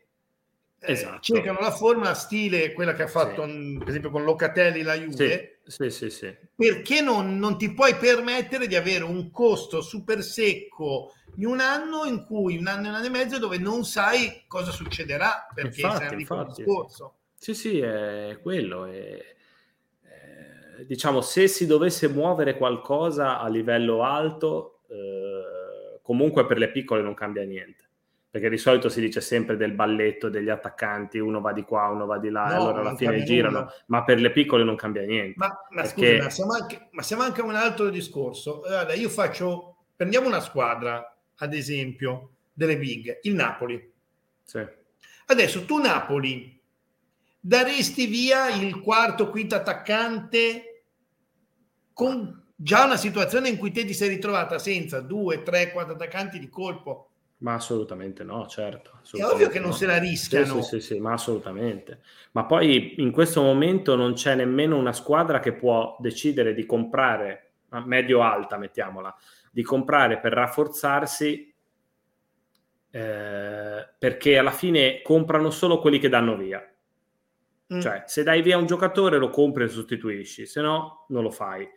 esatto. eh, cercano la formula stile, quella che ha fatto sì. per esempio con Locatelli la Juve, sì. Sì, sì, sì. perché non, non ti puoi permettere di avere un costo super secco in un anno in cui, un anno, un anno e mezzo, dove non sai cosa succederà, perché infatti, infatti, il discorso. Sì, sì, è quello. È, è, diciamo, se si dovesse muovere qualcosa a livello alto, eh, comunque per le piccole non cambia niente. perché di solito si dice sempre del balletto degli attaccanti, uno va di qua, uno va di là, no, e allora alla fine girano, nulla. Ma per le piccole non cambia niente. Ma, ma perché... scusa, ma siamo anche, ma siamo anche a un altro discorso. Allora, io faccio, prendiamo una squadra, ad esempio, delle big, il Napoli. Sì. Adesso tu Napoli, daresti via il quarto, quinto attaccante con già una situazione in cui te ti sei ritrovata senza due, tre, quattro attaccanti di colpo? Ma assolutamente no, certo. Assolutamente è ovvio che no. Non se la rischiano. Sì, sì, sì, sì, ma assolutamente. Ma poi in questo momento non c'è nemmeno una squadra che può decidere di comprare, medio-alta mettiamola, di comprare per rafforzarsi, eh, perché alla fine comprano solo quelli che danno via. Mm. Cioè, se dai via un giocatore lo compri e sostituisci, se no non lo fai.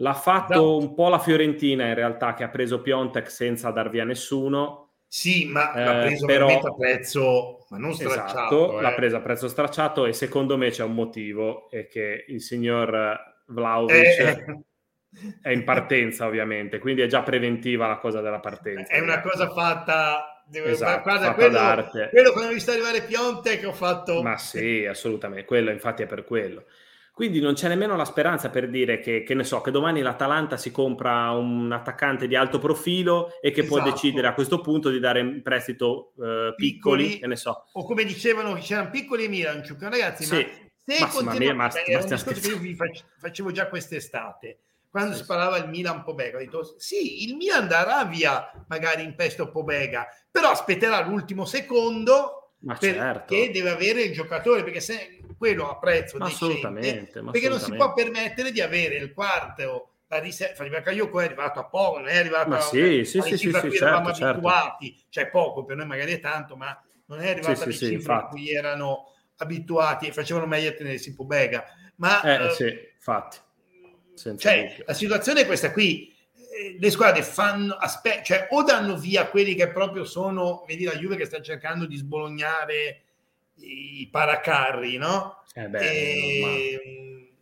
L'ha fatto esatto. Un po' la Fiorentina in realtà, che ha preso Piontek senza dar via nessuno. Sì, ma eh, l'ha preso però... veramente a prezzo, ma non stracciato. Esatto, eh. L'ha presa a prezzo stracciato e secondo me c'è un motivo, è che il signor Vlahovic eh. è in partenza ovviamente, quindi è già preventiva la cosa della partenza. È una cosa fatta... Esatto, guarda, quello, quello quando ho visto arrivare Piontek ho fatto... Ma sì, assolutamente, quello infatti è per quello. Quindi non c'è nemmeno la speranza per dire che, che ne so, che domani l'Atalanta si compra un attaccante di alto profilo e che esatto. può decidere a questo punto di dare in prestito eh, piccoli, piccoli, che ne so. O come dicevano che c'erano Piccoli e Miranchuk, ragazzi, sì. ma se ma, continuano... Ma, ma, beh, ma, ma, che io vi facevo già quest'estate, quando sì. si parlava il Milan Pobega, ho detto sì, il Milan darà via magari in prestito Pobega, però aspetterà l'ultimo secondo... Ma perché certo. deve avere il giocatore, perché se quello a prezzo ma decente, assolutamente, ma perché assolutamente. Non si può permettere di avere il quarto la riserva, perché io qua è arrivato a poco, non è arrivato ma a sì, sì, sì, sì, certo, eravamo certo. abituati, cioè poco per noi magari è tanto, ma non è arrivato sì, a sì, cifre sì, a cui erano abituati e facevano meglio a tenersi Pobega, ma eh, eh, sì, infatti. Cioè, la situazione è questa qui. Le squadre fanno aspe- cioè o danno via quelli che proprio sono, vedi la Juve che sta cercando di sbolognare i paracarri, no? Eh beh, e...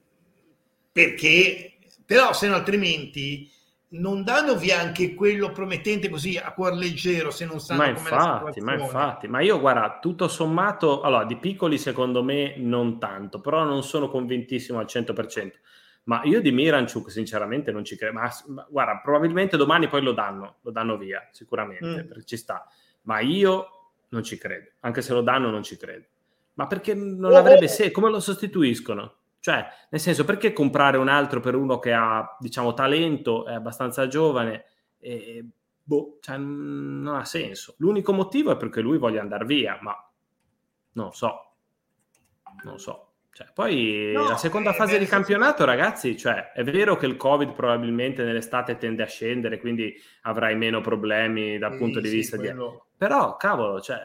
perché però se no altrimenti non danno via anche quello promettente così a cuor leggero se non sanno ma infatti, com'è la situazione. Ma infatti, ma io guarda, tutto sommato, allora di piccoli secondo me non tanto, però non sono convintissimo al cento per cento. Ma io di Miranchuk sinceramente non ci credo. Ma, ma guarda, probabilmente domani poi lo danno, lo danno via, sicuramente, mm. perché ci sta. Ma io non ci credo, anche se lo danno non ci credo. Ma perché non oh, avrebbe se come lo sostituiscono? Cioè, nel senso, perché comprare un altro per uno che ha, diciamo, talento, è abbastanza giovane e boh, cioè, non ha senso. L'unico motivo è perché lui voglia andare via, ma non so. Non so. Cioè, poi no, la seconda eh, fase eh, di campionato, ragazzi, cioè è vero che il Covid probabilmente nell'estate tende a scendere, quindi avrai meno problemi dal eh, punto di sì, vista quello. Di però cavolo, cioè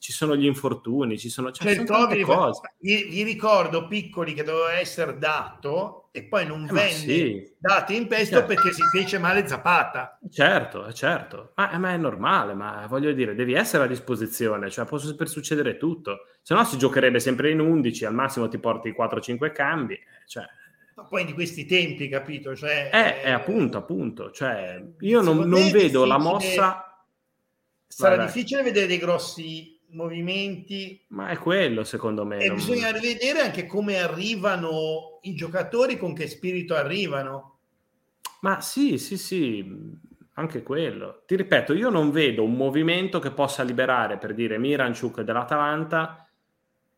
ci sono gli infortuni, ci sono, cioè, cioè, sono tante cose. Vi ricordo Piccoli che doveva essere dato e poi non eh, venne sì. dato in pesto certo. perché si fece male Zapata. Certo, certo, ma, ma è normale, ma voglio dire, devi essere a disposizione, cioè può per succedere tutto. Se no si giocherebbe sempre in undici, al massimo ti porti quattro cinque cambi. Cioè. Ma poi di questi tempi, capito? Cioè, è, è appunto, appunto. Cioè, io non, non vedo la mossa... Sarà vai, difficile vai. Vedere dei grossi movimenti. Ma è quello, secondo me. E non... bisogna rivedere anche come arrivano i giocatori, con che spirito arrivano. Ma sì, sì, sì... Anche quello. Ti ripeto, io non vedo un movimento che possa liberare, per dire, Miranchuk dell'Atalanta,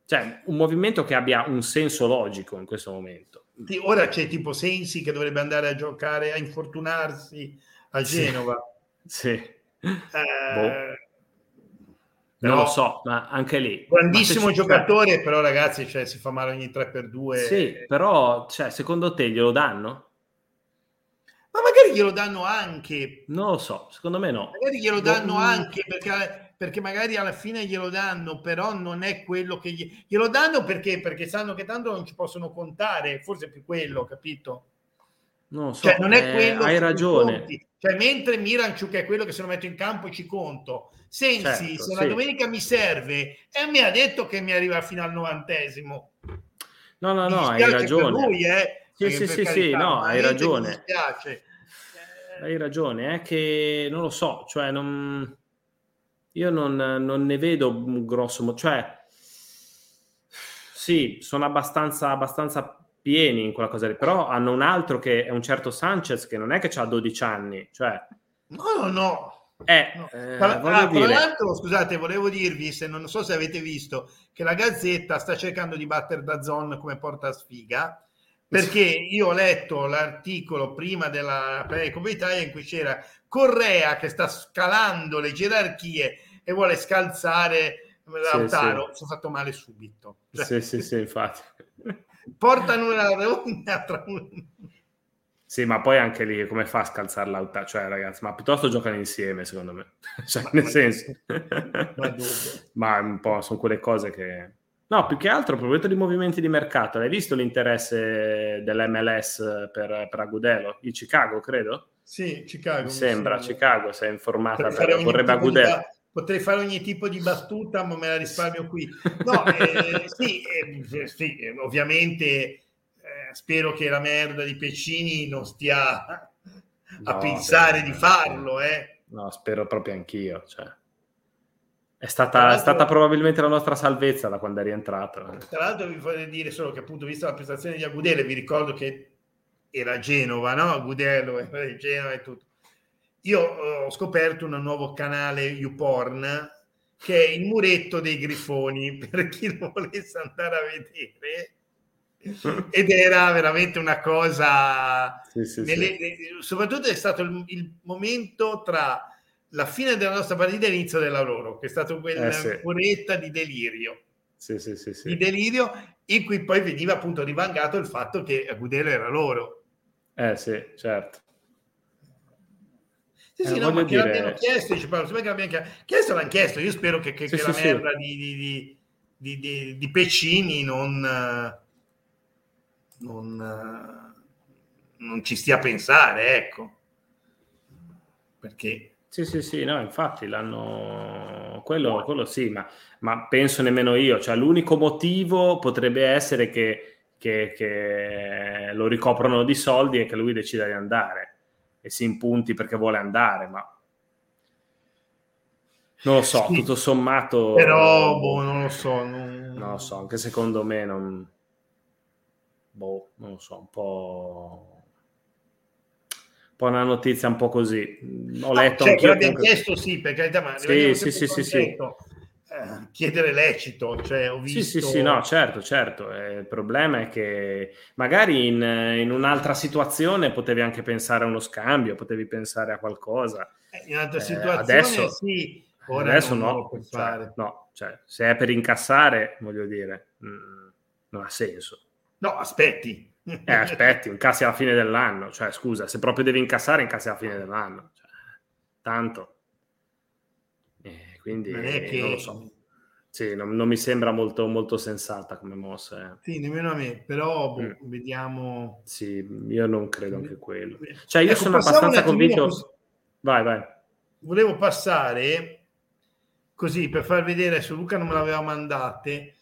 cioè un movimento che abbia un senso logico in questo momento. Ora c'è tipo Sensi che dovrebbe andare a giocare, a infortunarsi a Genova. Sì. sì. Eh, boh. Non lo so, ma anche lì. Grandissimo giocatore, c'è... però ragazzi, cioè, si fa male ogni tre per due. Sì, però cioè, secondo te glielo danno? Ma magari glielo danno anche. Non lo so, secondo me no. Magari glielo danno anche perché, perché magari alla fine glielo danno, però non è quello che gli... glielo danno perché perché sanno che tanto non ci possono contare, forse è più quello, capito? Non lo so. Cioè, non è eh, quello hai ragione. Conti. Cioè, mentre Miranchuk è quello che se lo metto in campo ci conto. Sensi, certo, se la sì. domenica mi serve e mi ha detto che mi arriva fino al novantesimo. No, no, no, hai ragione. Per lui, eh. Sì, sì, sì, sì, no, hai ragione. Mi dispiace. Hai ragione, è che non lo so, cioè non... Io non, non ne vedo un grosso modo, cioè sì, sono abbastanza, abbastanza pieni in quella cosa, però hanno un altro che è un certo Sanchez, che non è che c'ha dodici anni, cioè no no no Eh, no. eh, tra, ah, tra l'altro, scusate, volevo dirvi, se non, non so se avete visto che la Gazzetta sta cercando di battere D A Z N come porta sfiga, perché io ho letto l'articolo prima della Coppa Italia in cui c'era Correa che sta scalando le gerarchie e vuole scalzare Lautaro. Sì, sì. Sono fatto male subito, cioè, sì, sì, sì, infatti portano una ronda tra un... Sì, ma poi anche lì come fa a scalzare l'alta? Cioè, ragazzi, ma piuttosto giocano insieme, secondo me. Cioè, ma, nel ma senso. Ma, ma un po' sono quelle cose che... No, più che altro, a proposito di movimenti di mercato, l'hai visto l'interesse dell'M L S per, per Agudelo? Il Chicago, credo? Sì, Chicago. Mi sembra, mi sembra. Chicago, sei informata. Per, vorrebbe Agudelo. Da... Potrei fare ogni tipo di battuta, ma me la risparmio qui. No, eh, sì, eh, sì, ovviamente... Spero che la merda di Pecini non stia a no, pensare beh, di farlo. Eh. No, spero proprio anch'io. Cioè. È stata, è stata probabilmente la nostra salvezza da quando è rientrato. Eh. Tra l'altro vi voglio dire solo che appunto, vista la prestazione di Agudelo, vi ricordo che era Genova, no? Agudelo era Genova e tutto. Io ho scoperto un nuovo canale YouPorn che è il muretto dei grifoni, per chi lo volesse andare a vedere. Ed era veramente una cosa sì, sì, nelle, sì. Soprattutto è stato il, il momento tra la fine della nostra partita e l'inizio della loro, che è stato quella eh, sì. Puretta di delirio sì, sì, sì, sì. di delirio in cui poi veniva appunto rivangato il fatto che Agudelo era loro. Eh sì, certo sì, sì, eh, no, ma dire... che l'abbiano chiesto, dice Paolo, che l'abbiano chiesto l'hanno chiesto, io spero che, che, sì, che sì, la merda sì. di, di, di, di, di Pecini non... Non, non ci stia a pensare, ecco, perché sì sì sì no infatti l'hanno quello, quello sì ma, ma penso nemmeno io, cioè l'unico motivo potrebbe essere che, che, che lo ricoprono di soldi e che lui decida di andare e si impunti perché vuole andare, ma non lo so sì. Tutto sommato però boh, non lo so non... non lo so, anche secondo me non Boh, non lo so, un po'... un po' una notizia un po' così. Ho letto ah, cioè, che l'abbiamo comunque... chiesto, sì, per carità, ma sì, sì, sì, sì, sì. Eh, chiedere lecito, cioè ho visto... Sì, sì, sì, no, certo, certo. Eh, il problema è che magari in, in un'altra situazione potevi anche pensare a uno scambio, potevi pensare a qualcosa. Eh, in un'altra eh, situazione adesso, sì, ora adesso non no, lo cioè, no, cioè se è per incassare, voglio dire, mh, non ha senso. No, aspetti. Eh, aspetti, incassi alla fine dell'anno. Cioè, scusa, se proprio devi incassare, incassi alla fine dell'anno. Cioè, tanto. Eh, quindi, non, è che... non lo so. Sì, non, non mi sembra molto, molto sensata come mossa. Eh. Sì, nemmeno a me. Però, boh, mm. vediamo... Sì, io non credo anche quello. Cioè, io ecco, sono abbastanza convinto... Così... Vai, vai. Volevo passare, così, per far vedere, se Luca non me l'aveva mandate...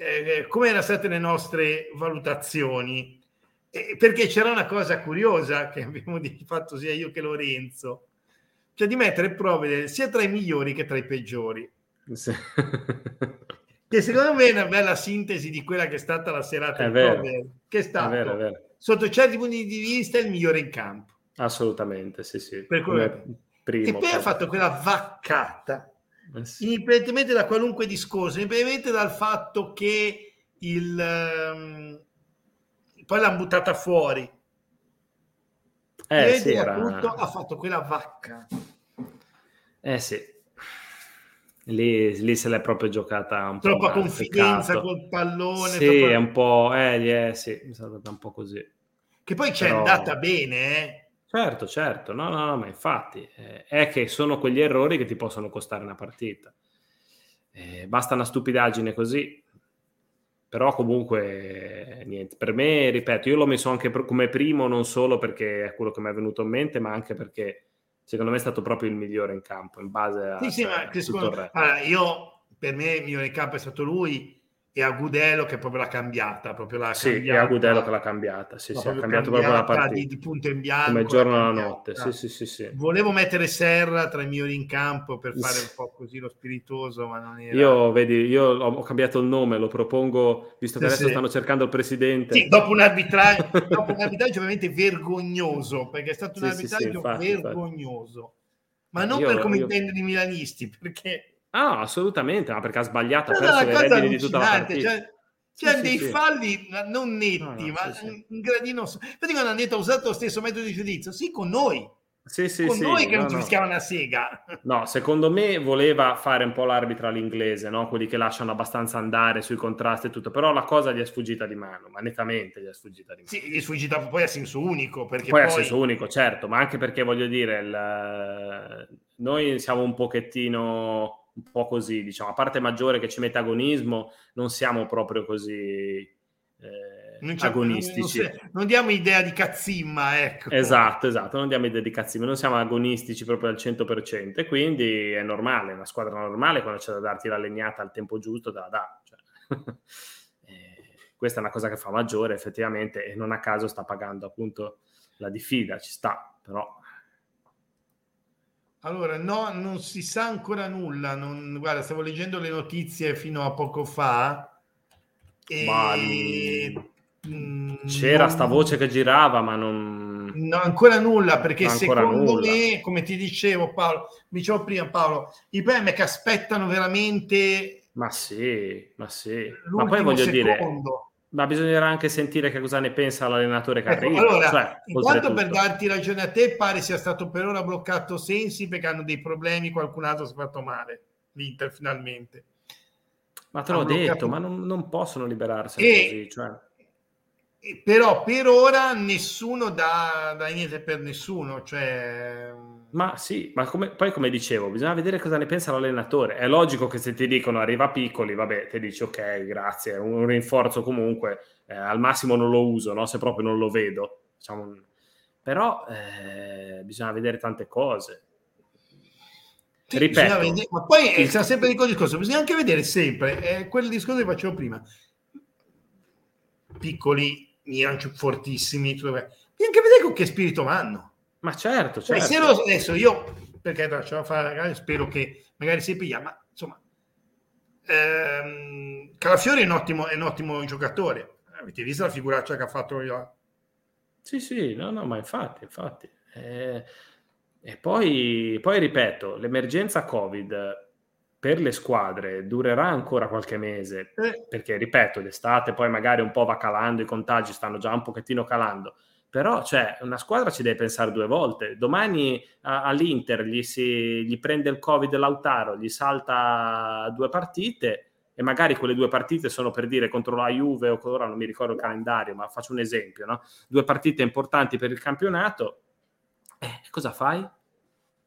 Eh, come erano state le nostre valutazioni, eh, perché c'era una cosa curiosa che abbiamo fatto sia io che Lorenzo, cioè di mettere prove sia tra i migliori che tra i peggiori sì. Che secondo me è una bella sintesi di quella che è stata la serata di prove, che è stato è vero, è vero. Sotto certi punti di vista il migliore in campo, assolutamente sì sì per come primo, e poi per... ha fatto quella vaccata Eh sì. indipendentemente da qualunque discorso, indipendentemente dal fatto che il um, poi l'hanno buttata fuori eh, sì, era... appunto, ha fatto quella vacca eh sì lì, lì se l'è proprio giocata un troppa po' confidenza peccato. Col pallone sì troppo... è un po' eh, eh sì mi è stata un po' così che poi ci è Però... andata bene eh Certo, certo, no, no, no, ma infatti eh, è che sono quegli errori che ti possono costare una partita. Eh, basta una stupidaggine così, però comunque eh, niente. Per me, ripeto, io l'ho messo anche per, come primo, non solo perché è quello che mi è venuto in mente, ma anche perché secondo me è stato proprio il migliore in campo in base a. Sì, sì, ma che secondo me, allora, io per me il migliore in campo è stato lui, e Agudelo che proprio l'ha cambiata, proprio l'ha sì, cambiata. È Agudelo che l'ha cambiata, sì, sì, ha cambiato proprio la partita di, di punto in bianco, come giorno alla notte. Sì, sì, sì, sì. Volevo mettere Serra tra i migliori in campo per fare un po' così lo spiritoso, ma non era. Io vedi, io ho cambiato il nome, lo propongo, visto che sì, adesso sì. stanno cercando il presidente. Sì, dopo un arbitraggio, dopo un arbitraggio ovviamente vergognoso, perché è stato un sì, arbitraggio sì, sì, infatti, vergognoso. Infatti. Ma non io, per come io... intendono i milanisti, perché ah, assolutamente, ma perché ha sbagliato, ha perso le redini di tutta la partita. Cioè, c'è sì, dei sì, falli non netti, no, no, ma sì, un sì. gradino. Infatti quando hanno detto ha usato lo stesso metodo di giudizio, sì, con noi. Sì, sì, con sì, noi sì, che no, non ci fischiava no. una sega. No, secondo me voleva fare un po' l'arbitro all'inglese, no? Quelli che lasciano abbastanza andare sui contrasti e tutto, però la cosa gli è sfuggita di mano, ma nettamente gli è sfuggita di mano. Sì, gli è sfuggita poi a senso unico. Perché poi, poi... a senso unico, certo, ma anche perché, voglio dire, il... noi siamo un pochettino... un po' così, diciamo, a parte Maggiore che ci mette agonismo, non siamo proprio così eh, non agonistici. Non, non, non diamo idea di cazzimma, ecco. Esatto, esatto, non diamo idea di cazzimma, non siamo agonistici proprio al cento per cento, e quindi è normale, una squadra normale quando c'è da darti la legnata al tempo giusto, te la dà. Cioè, eh, questa è una cosa che fa Maggiore, effettivamente, e non a caso sta pagando appunto la diffida, ci sta, però... Allora, no, non si sa ancora nulla. Non, guarda, stavo leggendo le notizie fino a poco fa. E... Ma... C'era non... sta voce che girava, ma non... No, ancora nulla, perché ancora secondo nulla. me, come ti dicevo Paolo, dicevo prima Paolo, i P M che aspettano veramente... Ma sì, ma sì. Ma poi voglio secondo. dire... Ma bisognerà anche sentire che cosa ne pensa l'allenatore che ecco, arriva. Allora, cioè, intanto per darti ragione a te, pare sia stato per ora bloccato Sensi perché hanno dei problemi, qualcun altro si è fatto male, l'Inter finalmente. Ma te l'ho bloccato. detto, ma non, non possono liberarsi e, così. Cioè. E però per ora nessuno dà, dà niente per nessuno, cioè... Ma sì, ma come, poi come dicevo, bisogna vedere cosa ne pensa l'allenatore. È logico che se ti dicono arriva Piccoli, vabbè, ti dici ok, grazie, un rinforzo comunque, eh, al massimo non lo uso, no? Se proprio non lo vedo. Diciamo, però eh, bisogna vedere tante cose. Sì, ripeto. Vedere, ma poi eh, c'è sempre il discorso, bisogna anche vedere sempre, eh, quel discorso che facevo prima. Piccoli, Mirancio, fortissimi, bisogna anche vedere con che spirito vanno. Ma certo, certo. Se lo, adesso io perché no, ce la fa, spero che magari si piglia, ma insomma ehm, Calafiori è un ottimo è un ottimo giocatore, avete visto la figuraccia che ha fatto io? Sì sì, no no, ma infatti infatti eh, e poi, poi ripeto, l'emergenza Covid per le squadre durerà ancora qualche mese, eh. perché ripeto, l'estate poi magari un po' va calando, i contagi stanno già un pochettino calando. Però, cioè, una squadra ci deve pensare due volte. Domani a, all'Inter gli, si, gli prende il Covid Lautaro, gli salta due partite e magari quelle due partite sono, per dire, contro la Juve o ora non mi ricordo il calendario, ma faccio un esempio, no? Due partite importanti per il campionato. Eh, cosa fai?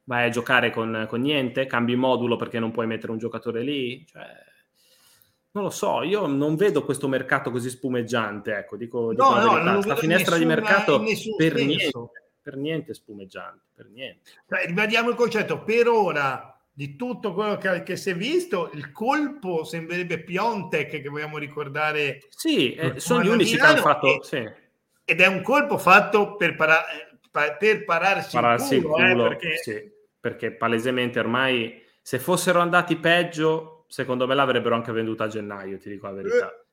Vai a giocare con, con niente? Cambi modulo perché non puoi mettere un giocatore lì? Cioè... Non lo so, io non vedo questo mercato così spumeggiante, ecco, dico, dico no, la verità. No, questa finestra nessuna, di mercato per niente, per niente spumeggiante, per niente. Cioè, ribadiamo il concetto, per ora, di tutto quello che, che si è visto, il colpo sembrerebbe Piontek, che vogliamo ricordare. Sì, eh, sono gli unici Milano, che hanno fatto... E, sì. Ed è un colpo fatto per, para, per pararsi, pararsi il culo, il culo eh, perché... Sì, perché palesemente ormai, se fossero andati peggio... Secondo me l'avrebbero anche venduta a gennaio, ti dico la verità.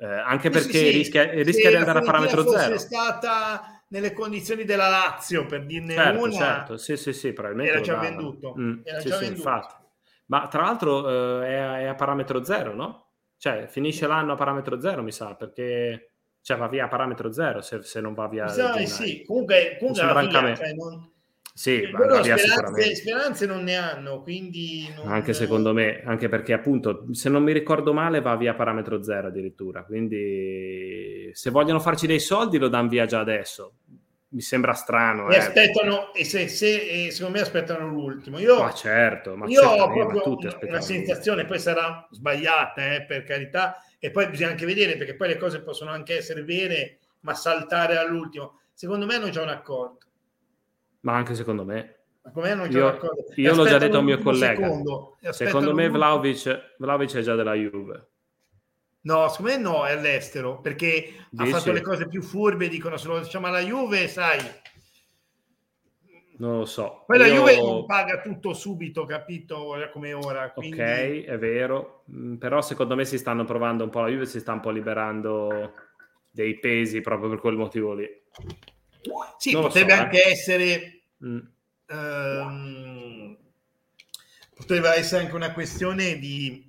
Eh, anche perché sì, sì. rischia, rischia di andare a parametro zero. Se stata nelle condizioni della Lazio, per dirne certo, una, certo. Sì, sì, sì, probabilmente era già venduto. Mm. Era sì, già sì, venduto. Infatti. Ma tra l'altro eh, è, a, è a parametro zero, no? Cioè, finisce l'anno a parametro zero, mi sa, perché cioè, va via a parametro zero se, se non va via. Sì, sì. Comunque, comunque la via, cioè, non... Sì, ma loro speranze, speranze non ne hanno, quindi non... anche secondo me, anche perché appunto se non mi ricordo male va via parametro zero addirittura, quindi se vogliono farci dei soldi lo danno via già adesso, mi sembra strano eh. aspettano, e se, se, e secondo me aspettano l'ultimo. Io, ma certo, ma io ho proprio una, una sensazione l'ultimo. Poi sarà sbagliata, eh, per carità, e poi bisogna anche vedere, perché poi le cose possono anche essere vere, ma saltare all'ultimo secondo me non c'è un accordo. Ma anche secondo me. Ma come non io io l'ho già detto a un mio collega. Secondo, secondo me Vlahovic, Vlahovic è già della Juve. No, secondo me no, è all'estero, perché dice, ha fatto le cose più furbe, dicono, se lo diciamo alla Juve, sai... Non lo so. Poi la Io... Juve non paga tutto subito, capito, come ora. Quindi... Ok, è vero, però secondo me si stanno provando un po', la Juve si sta un po' liberando dei pesi proprio per quel motivo lì. Sì, non potrebbe so, anche eh. essere... Mm. Ehm, poteva essere anche una questione di...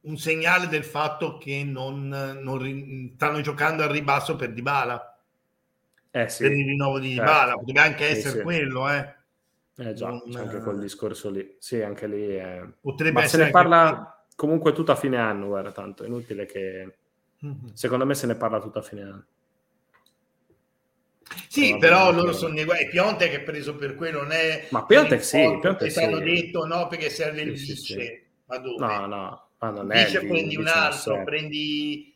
un segnale del fatto che non, non stanno giocando al ribasso per Dybala, eh sì, per il rinnovo di Dybala, certo. Potrebbe anche essere eh sì. quello, eh. Eh già, non, c'è anche quel discorso lì. Sì, anche lì. Eh. Potrebbe Ma essere se ne parla quello. Comunque tutta a fine anno, guarda, tanto è inutile che. Mm-hmm. Secondo me se ne parla tutta a fine anno. Sì, no, però loro sono nei guai. Piontek è preso per quello, non è. Ma Piontek sì, Piontek sì. Ti hanno detto no perché serve il sì, vice, sì. Ma dove? No, no. Ah, non è, dice, prendi un altro, prendi,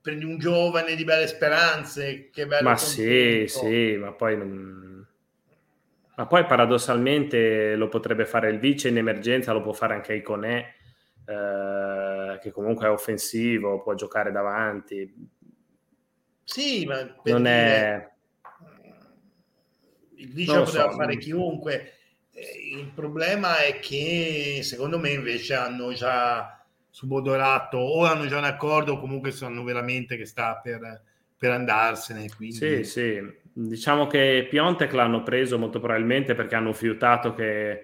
prendi un giovane di belle speranze, che bello. Ma sì, sì, ma poi non... ma poi paradossalmente lo potrebbe fare il vice in emergenza, lo può fare anche Iconè, eh, che comunque è offensivo, può giocare davanti. Sì, ma per non dire, è il vice non lo poteva so, fare non... chiunque. Il problema è che secondo me invece hanno già subodorato, o hanno già un accordo o comunque sanno veramente che sta per, per andarsene, quindi... Sì, sì, diciamo che Piontek l'hanno preso molto probabilmente perché hanno fiutato che,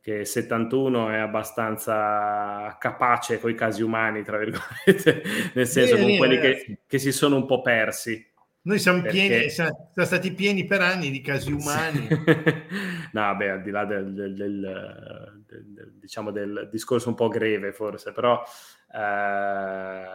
che settantuno è abbastanza capace coi casi umani, tra virgolette, nel senso sì, con sì, quelli che, che si sono un po' persi. Noi siamo perché... pieni, siamo stati pieni per anni di casi umani. No, beh, al di là del, del, del, del, del diciamo del discorso un po' greve forse, però eh,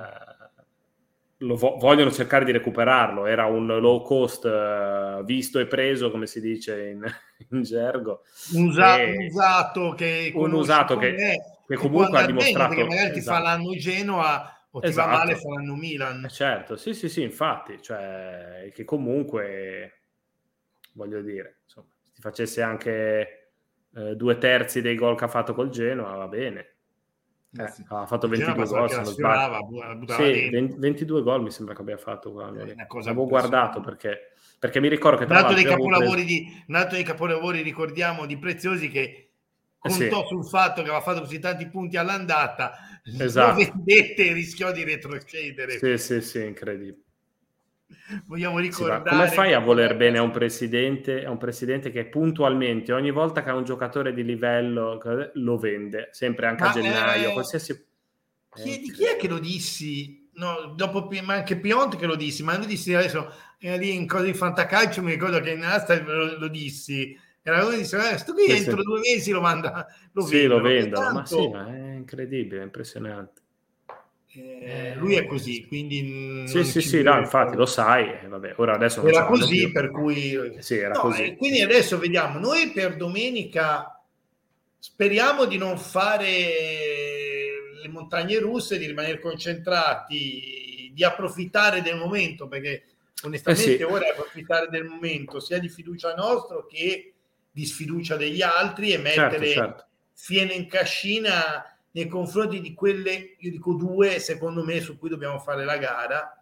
lo vo- vogliono cercare di recuperarlo. Era un low cost eh, visto e preso, come si dice in, in gergo. Usa- e... usato che un usato che, me, che comunque ha dimostrato che magari ti esatto. fa l'anno Genoa. O ti esatto. va male faranno Milan. Certo, sì, sì, sì, infatti, cioè che comunque voglio dire, insomma, se ti facesse anche eh, due terzi dei gol che ha fatto col Genoa, va bene. Eh, sì. Ha fatto ventidue gol, se non sbaglio. Sì, ventidue gol mi sembra che abbia fatto. Avevo guardato perché, perché mi ricordo che tra l'altro dei capolavori preso... di un altro dei capolavori, ricordiamo, di Preziosi che contò sì. sul fatto che aveva fatto così tanti punti all'andata, esatto. lo vendette e rischiò di retrocedere. Sì, sì, sì, incredibile. Vogliamo ricordare... Sì, come fai a voler bene a un presidente, a un presidente che puntualmente, ogni volta che ha un giocatore di livello, lo vende, sempre anche ma a gennaio, eh, qualsiasi... Chi, di chi è che lo dissi? No, dopo ma anche Piontek che lo dissi, ma non dissi adesso, eh, lì in cosa di fantacalcio, mi ricordo che in asta lo, lo dissi... Era uno che diceva, questo qui entro due mesi lo manda, lo sì, vendono, lo vendono tanto... ma sì, ma è incredibile, è impressionante. Eh, lui è così, quindi sì, sì, sì, no, infatti lo sai, eh, vabbè, ora adesso non era così, più. Per cui sì, era no, così. Eh, quindi adesso vediamo, noi per domenica speriamo di non fare le montagne russe, di rimanere concentrati, di approfittare del momento, perché onestamente eh sì. ora è approfittare del momento sia di fiducia nostro che di sfiducia degli altri e mettere certo, certo. fieno in cascina nei confronti di quelle, io dico due, secondo me, su cui dobbiamo fare la gara.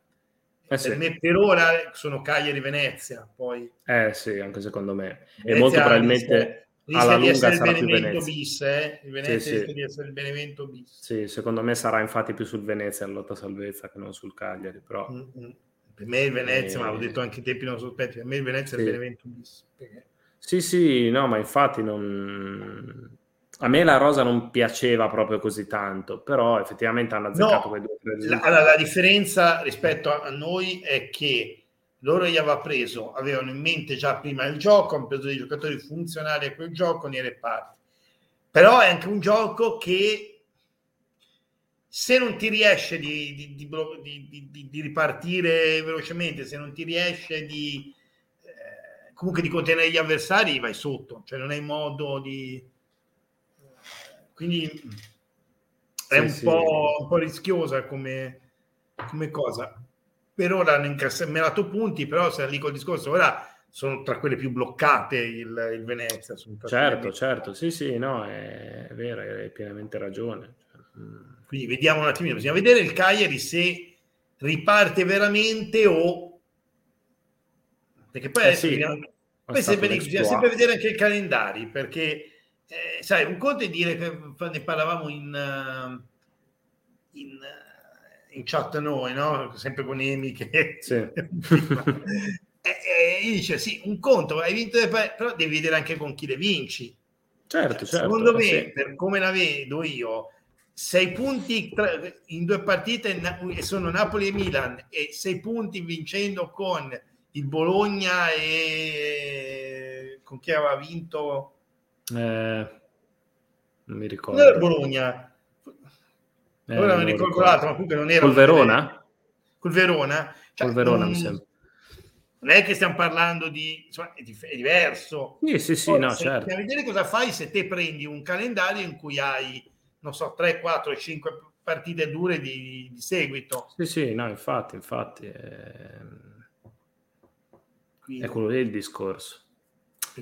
Eh per, sì. me, per ora sono Cagliari e Venezia. Poi. Eh sì, anche secondo me. Venezia e molto probabilmente alla lunga sarà più Venezia. Bis, eh? Il Venezia sì, rischia sì. di essere il Benevento bis. Sì, secondo me sarà infatti più sul Venezia la lotta salvezza che non sul Cagliari, però... Mm-hmm. Per me il Venezia, e... ma l'ho detto anche in tempi non sospetti, per me il Venezia sì. è il Benevento bis. Perché... Sì, sì, no, ma infatti non... a me la rosa non piaceva proprio così tanto, però effettivamente hanno azzeccato no, quei due la, la, la differenza rispetto a noi è che loro gli aveva preso, avevano in mente già prima il gioco, hanno preso dei giocatori funzionali a quel gioco nei reparti. Però è anche un gioco che se non ti riesce di, di, di, di, di, di ripartire velocemente, se non ti riesce di comunque di contenere gli avversari vai sotto, cioè non hai modo di, quindi è sì, un, sì. po', un po' rischiosa come, come cosa. Per ora hanno incassato punti, però se lì col discorso ora sono tra quelle più bloccate il, il Venezia, certo certo sì sì no è, è vero, hai pienamente ragione, Quindi vediamo un attimino, bisogna vedere il Cagliari se riparte veramente o... Perché poi eh adesso sì, bisogna, poi sempre, bisogna sempre vedere anche i calendari, perché eh, sai, un conto è dire che ne parlavamo in, in, in chat noi, no? Sempre con Emi che... Sì. e, e dice, sì, un conto, hai vinto, però devi vedere anche con chi le vinci. Certo, certo. Secondo me, sì. Per come la vedo io, sei punti tra, in due partite sono Napoli e Milan, e sei punti vincendo con il Bologna e con chi aveva vinto eh, non mi ricordo, non era Bologna eh, ora non, non ricordo l'altro, ma comunque non era col Verona? col Verona cioè, col Verona non, mi sembra non è che stiamo parlando di insomma, è, di, è diverso sì sì sì Poi, no se, certo per vedere cosa fai se te prendi un calendario in cui hai non so, tre, quattro, cinque partite dure di, di seguito. Sì, sì, no, infatti, infatti. È, è quello del discorso.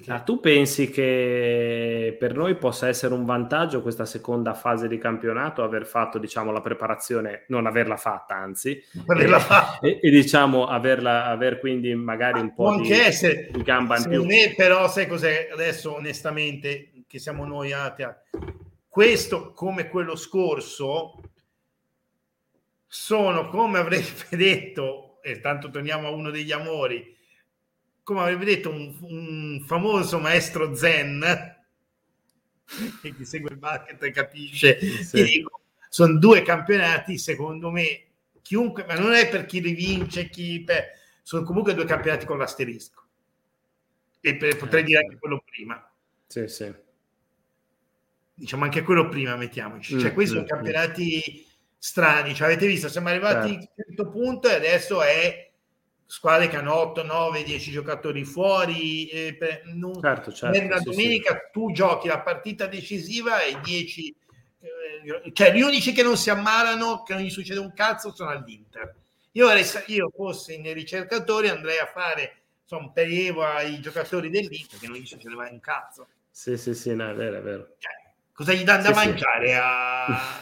Ah, tu pensi che per noi possa essere un vantaggio questa seconda fase di campionato, aver fatto, diciamo, la preparazione, non averla fatta, anzi, averla e, fatta. E, e diciamo, averla, aver quindi magari un ah, po' di, essere, di gamba in più. Me, però, sai cos'è? Adesso, onestamente, che siamo noi a... a questo, come quello scorso, sono, come avrete detto, e tanto torniamo a uno degli amori, come avrebbe detto un, un famoso maestro Zen, che chi segue il basket capisce, sì. Ti dico, sono due campionati, secondo me, chiunque, ma non è per chi li vince, chi per, sono comunque due campionati con l'asterisco. E per, potrei dire anche quello prima. Sì, sì. Diciamo anche quello prima, mettiamoci. Cioè, questi mm, sono mm, campionati mm. strani. Cioè, avete visto, siamo arrivati certo. a questo punto e adesso è squadre che hanno otto, nove, dieci giocatori fuori. Eh, per, non, certo, certo, per la sì, domenica sì. Tu giochi la partita decisiva e dieci... Eh, cioè, gli unici che non si ammalano, che non gli succede un cazzo, sono all'Inter. Io, io fossi nei ricercatori, andrei a fare insomma, un prelievo ai giocatori dell'Inter, che non gli succedeva un cazzo. Sì, sì, sì, no, è vero, è vero. Cioè, cosa gli danno sì, da mangiare sì. a, a,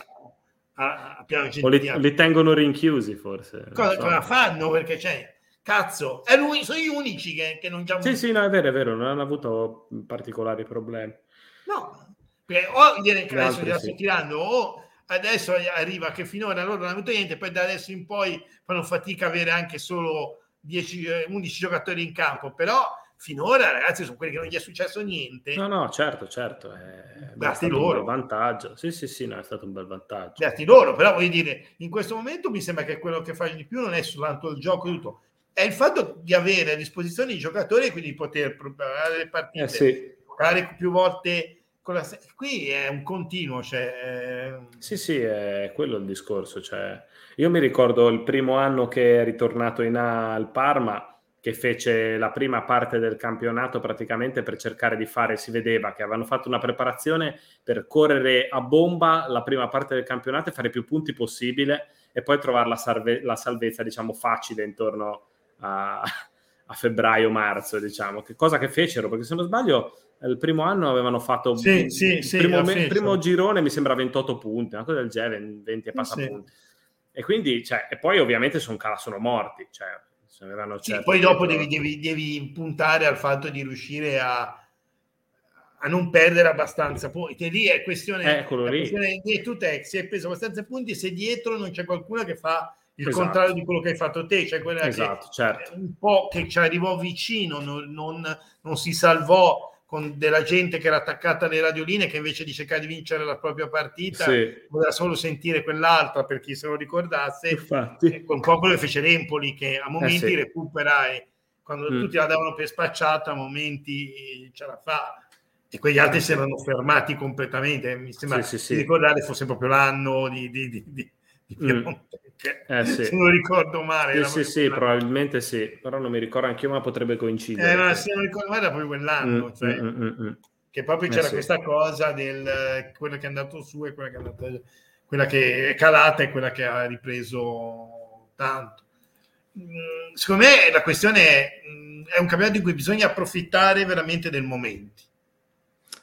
a Piano Gentile? Li, li tengono rinchiusi forse. Cosa, so. cosa fanno? Perché c'è cazzo, è lui, sono gli unici che, che non già. Sì, sì, no, è vero, è vero, non hanno avuto particolari problemi. No, perché o viene che adesso li sto tirando, o adesso arriva che finora loro non hanno avuto niente, poi da adesso in poi fanno fatica a avere anche solo dieci, undici giocatori in campo, però. Finora, ragazzi, sono quelli che non gli è successo niente. No, no, certo, certo. È, è stato loro. Un bel vantaggio. Sì, sì, sì, no, è stato un bel vantaggio. Dati loro, però voglio dire, in questo momento mi sembra che quello che fai di più non è soltanto il gioco e tutto, è il fatto di avere a disposizione i giocatori e quindi di poter preparare le partite, eh sì. giocare più volte. Con la... Qui è un continuo. Cioè... Sì, sì, è quello il discorso. Cioè... Io mi ricordo il primo anno che è ritornato in A al Parma, che fece la prima parte del campionato praticamente per cercare di fare, si vedeva che avevano fatto una preparazione per correre a bomba la prima parte del campionato e fare più punti possibile e poi trovare la, salve- la salvezza diciamo facile intorno a, a febbraio-marzo diciamo, che cosa che fecero perché se non sbaglio il primo anno avevano fatto sì, b- sì, il sì, primo, me- primo girone mi sembra ventotto punti, una cosa del genere, venti e passa sì. punti e quindi cioè, e poi ovviamente sono, sono morti cioè Sì, poi dopo devi, devi, devi puntare al fatto di riuscire a, a non perdere abbastanza punti. Lì è questione, è questione di tu te, se hai preso abbastanza punti, se dietro non c'è qualcuno che fa il esatto. contrario di quello che hai fatto te, cioè quella esatto, che certo. un po' che ci arrivò vicino, non, non, non si salvò con della gente che era attaccata alle radioline che invece di cercare di vincere la propria partita sì. voleva solo sentire quell'altra per chi se lo ricordasse. Infatti. Con quello che fece Empoli che a momenti eh sì. recupera e quando mm. tutti la davano per spacciata a momenti ce la fa e quegli altri si erano fermati completamente mi sembra sì, sì, sì. di ricordare fosse proprio l'anno di, di, di, di, di Piemonte mm. che, eh se sì. non ricordo male sì sì, sì probabilmente sì però non mi ricordo anch'io ma potrebbe coincidere eh, ma se non ricordo male era proprio quell'anno mm, cioè, mm, mm, mm. che proprio eh, c'era sì. questa cosa del quello che è andato su e quella che è andata quella che è calata e quella che ha ripreso tanto mm, secondo me la questione è, è un campionato in cui bisogna approfittare veramente del momento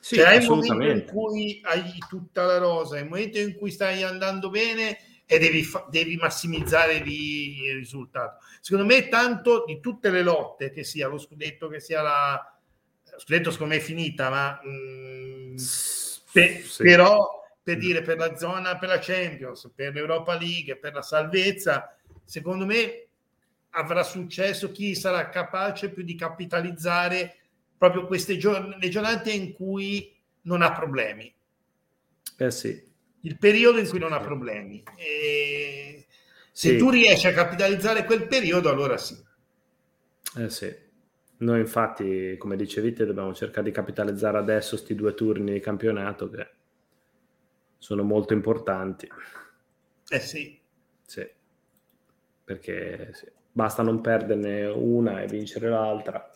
Sì, cioè, hai il momento in cui hai tutta la rosa, il momento in cui stai andando bene e devi, fa- devi massimizzare il risultato. Secondo me tanto di tutte le lotte, che sia lo scudetto, che sia la... lo scudetto secondo me è finita, ma... Mh, pe- sì. Però... per dire, per la zona, per la Champions, per l'Europa League, per la salvezza, secondo me avrà successo chi sarà capace più di capitalizzare proprio queste giorn- le giornate in cui non ha problemi. Eh sì. Il periodo in cui non ha problemi. E se sì. tu riesci a capitalizzare quel periodo, allora sì. Eh sì. Noi infatti, come dicevete, dobbiamo cercare di capitalizzare adesso questi due turni di campionato che sono molto importanti. Eh sì. Sì. Perché sì. Basta non perderne una e vincere l'altra.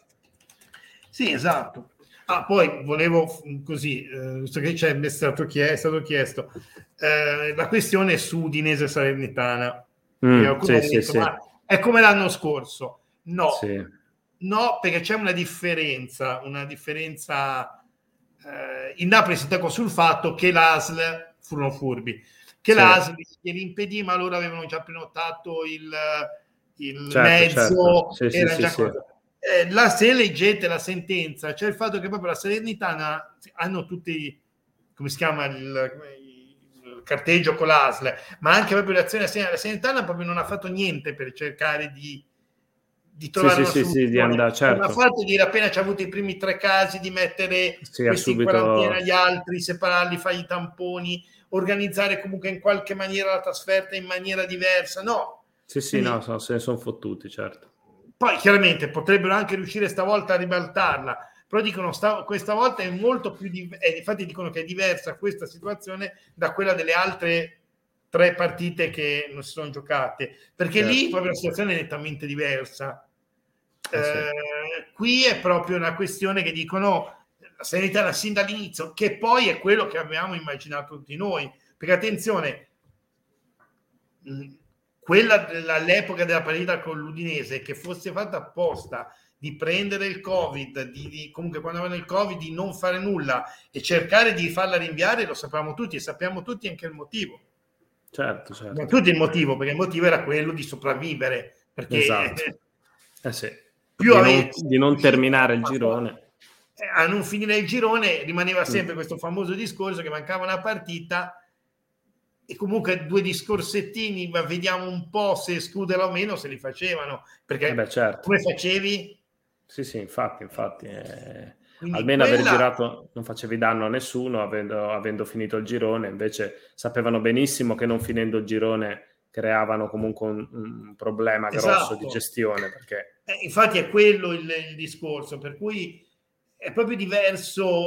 Sì, esatto. Ah, poi volevo così, eh, visto che c'è, è stato chiesto, è stato chiesto eh, la questione su Udinese Salernitana. Mm, sì, sì, detto, sì. È come l'anno scorso. No. Sì. No, perché c'è una differenza, una differenza Uh, il Napoli si attaccò sul fatto che l'A S L furono furbi, che sì. l'A S L glieli impedì, ma loro avevano già prenotato il, il certo, mezzo certo. Sì, era sì, già sì, eh, la, se leggete la sentenza c'è cioè il fatto che proprio la Salernitana hanno tutti, come si chiama il, il carteggio con l'A S L, ma anche proprio l'azione della Salernitana proprio non ha fatto niente per cercare di di trovare sì, una sì, sì, di andare, certo. Ma fatto dire appena ci ha avuto i primi tre casi di mettere sì, questi subito... in quarantena gli altri, separarli, fare i tamponi, organizzare comunque in qualche maniera la trasferta in maniera diversa, no? Sì, sì, quindi... no, sono, se ne sono fottuti, certo. Poi chiaramente potrebbero anche riuscire stavolta a ribaltarla, però dicono sta, questa volta è molto più di, eh, infatti dicono che è diversa questa situazione da quella delle altre tre partite che non si sono giocate, perché certo. lì proprio la situazione è nettamente diversa. Eh, sì. Qui è proprio una questione che dicono la Salernitana sin dall'inizio, che poi è quello che avevamo immaginato tutti noi, perché attenzione, quella all'epoca della partita con l'Udinese, che fosse fatta apposta di prendere il Covid, di, di comunque quando avevano il Covid di non fare nulla e cercare di farla rinviare, lo sappiamo tutti e sappiamo tutti anche il motivo. Certo, certo. Ma tutto il motivo, perché il motivo era quello di sopravvivere, perché esatto. eh sì. più di, non, di non terminare il girone, a non finire il girone rimaneva sempre mm. questo famoso discorso che mancava una partita e comunque due discorsettini, ma vediamo un po' se escluderla o meno, se li facevano, perché eh beh, certo. come facevi? Sì, sì, infatti, infatti eh, almeno quella... aver girato non facevi danno a nessuno avendo, avendo finito il girone, invece sapevano benissimo che non finendo il girone creavano comunque un, un problema grosso esatto. di gestione perché... eh, infatti è quello il, il discorso, per cui è proprio diverso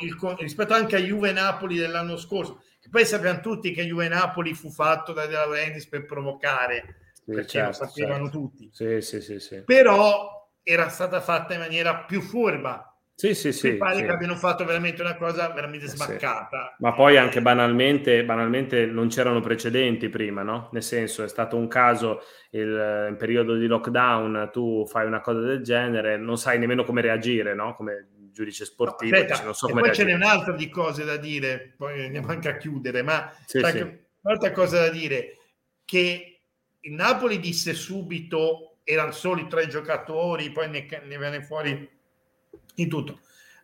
il, rispetto anche a Juve-Napoli dell'anno scorso, che poi sappiamo tutti che Juve-Napoli fu fatto da De Laurentiis per provocare sì, perché certo, lo sapevano certo. tutti sì, sì, sì, sì. però era stata fatta in maniera più furba. Sì, sì, sì. Mi pare sì. che abbiano fatto veramente una cosa veramente sbaccata. Sì. Ma poi anche banalmente, banalmente non c'erano precedenti prima, no? Nel senso, è stato un caso, il, in periodo di lockdown, tu fai una cosa del genere, non sai nemmeno come reagire, no? Come giudice sportivo. No, dice, non so e come poi reagire. Ce n'è un'altra di cose da dire, poi andiamo anche a chiudere, ma sì, c'è sì. un'altra cosa da dire, che il Napoli disse subito, erano solo i tre giocatori, poi ne, ne venne fuori... in tutto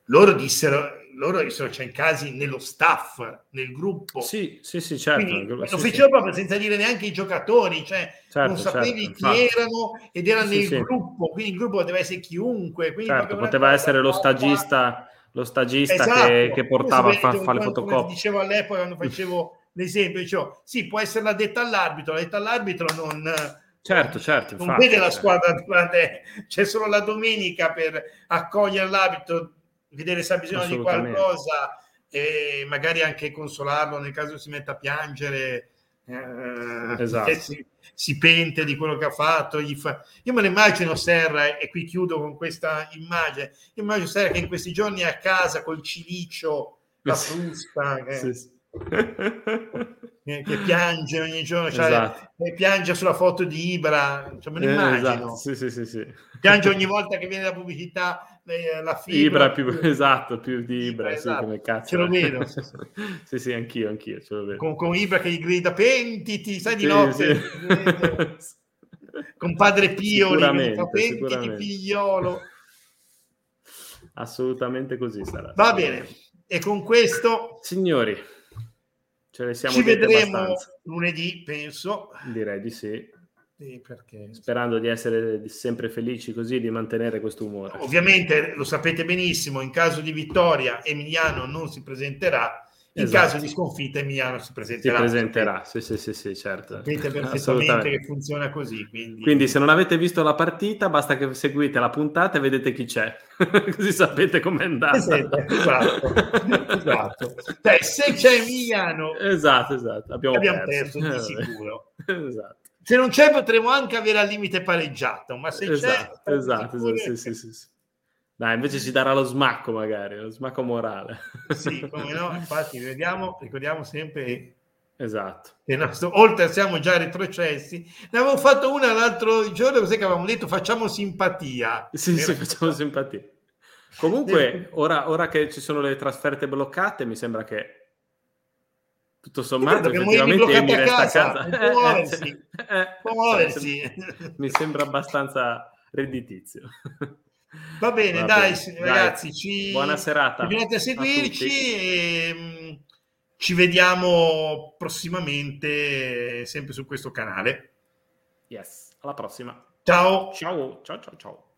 loro dissero loro dissero c'è in casi nello staff, nel gruppo sì sì sì certo quindi, lo sì, fecero sì. proprio senza dire neanche i giocatori, cioè certo, non sapevi certo, chi certo. erano ed erano sì, nel sì. gruppo, quindi il gruppo poteva essere chiunque, quindi certo, poteva essere lo stagista lo stagista esatto. che, che portava a fare le fotocopie. Dicevo all'epoca quando facevo l'esempio, dicevo sì può essere la detta all'arbitro, la detta all'arbitro non certo certo non infatti, vede la squadra durante, c'è solo la domenica per accogliere l'abito, vedere se ha bisogno di qualcosa e magari anche consolarlo nel caso si metta a piangere eh, esatto. si, si pente di quello che ha fatto, gli fa... io me ne immagino Serra, e qui chiudo con questa immagine, io immagino Serra che in questi giorni è a casa col cilicio, la frusta che... sì, sì. che piange ogni giorno, cioè, esatto. E piange sulla foto di Ibra, cioè, me lo immagino. Eh, esatto. Sì, sì, sì, sì. Piange ogni volta che viene la pubblicità, eh, la fibra. Ibra più, esatto, più di Ibra, Ibra sì, esatto. Come cazzo. Ce lo vedo. Sì, sì. sì, sì, anch'io, anch'io ce lo vedo. Con, con Ibra che gli grida, pentiti, sai, di sì, notte. Sì. Con Padre Pio, grida, pentiti, figliolo. Assolutamente così sarà. Va bene, e con questo... Signori, ce ne siamo ci vedremo abbastanza. Lunedì, penso. Direi di sì. Sì, perché... Sperando di essere sempre felici così, di mantenere questo umore. Ovviamente, lo sapete benissimo, in caso di vittoria Emiliano non si presenterà, in esatto. caso di sconfitta Emiliano si presenterà. Si presenterà, sì, sì, sì, sì, certo. Sapete perfettamente che funziona così. Quindi... quindi se non avete visto la partita, basta che seguite la puntata e vedete chi c'è. Così sapete com'è andata. Esatto, esatto. esatto. Cioè, se c'è Emiliano... Esatto, esatto. Abbiamo, abbiamo perso. perso di sicuro. Esatto. Se non c'è potremo anche avere al limite pareggiato, ma se esatto, c'è... Esatto, esatto, sì, sì, sì, sì. Dai, invece ci darà lo smacco, magari, lo smacco morale. Sì, come no, infatti vediamo, ricordiamo sempre esatto. Il nostro, oltre siamo già retrocessi, ne avevo fatto una l'altro giorno, così che avevamo detto facciamo simpatia. Sì, era sì, una... facciamo simpatia. Comunque, ora, ora che ci sono le trasferte bloccate, mi sembra che tutto sommato effettivamente mi resta a casa. A casa. Muoversi, eh, muoversi. Mi sembra abbastanza redditizio. Va bene, Va dai, bene. ragazzi, ci... buona serata. Continuate a seguirci a e um, ci vediamo prossimamente sempre su questo canale. Yes, alla prossima. Ciao. Ciao, ciao, ciao, ciao.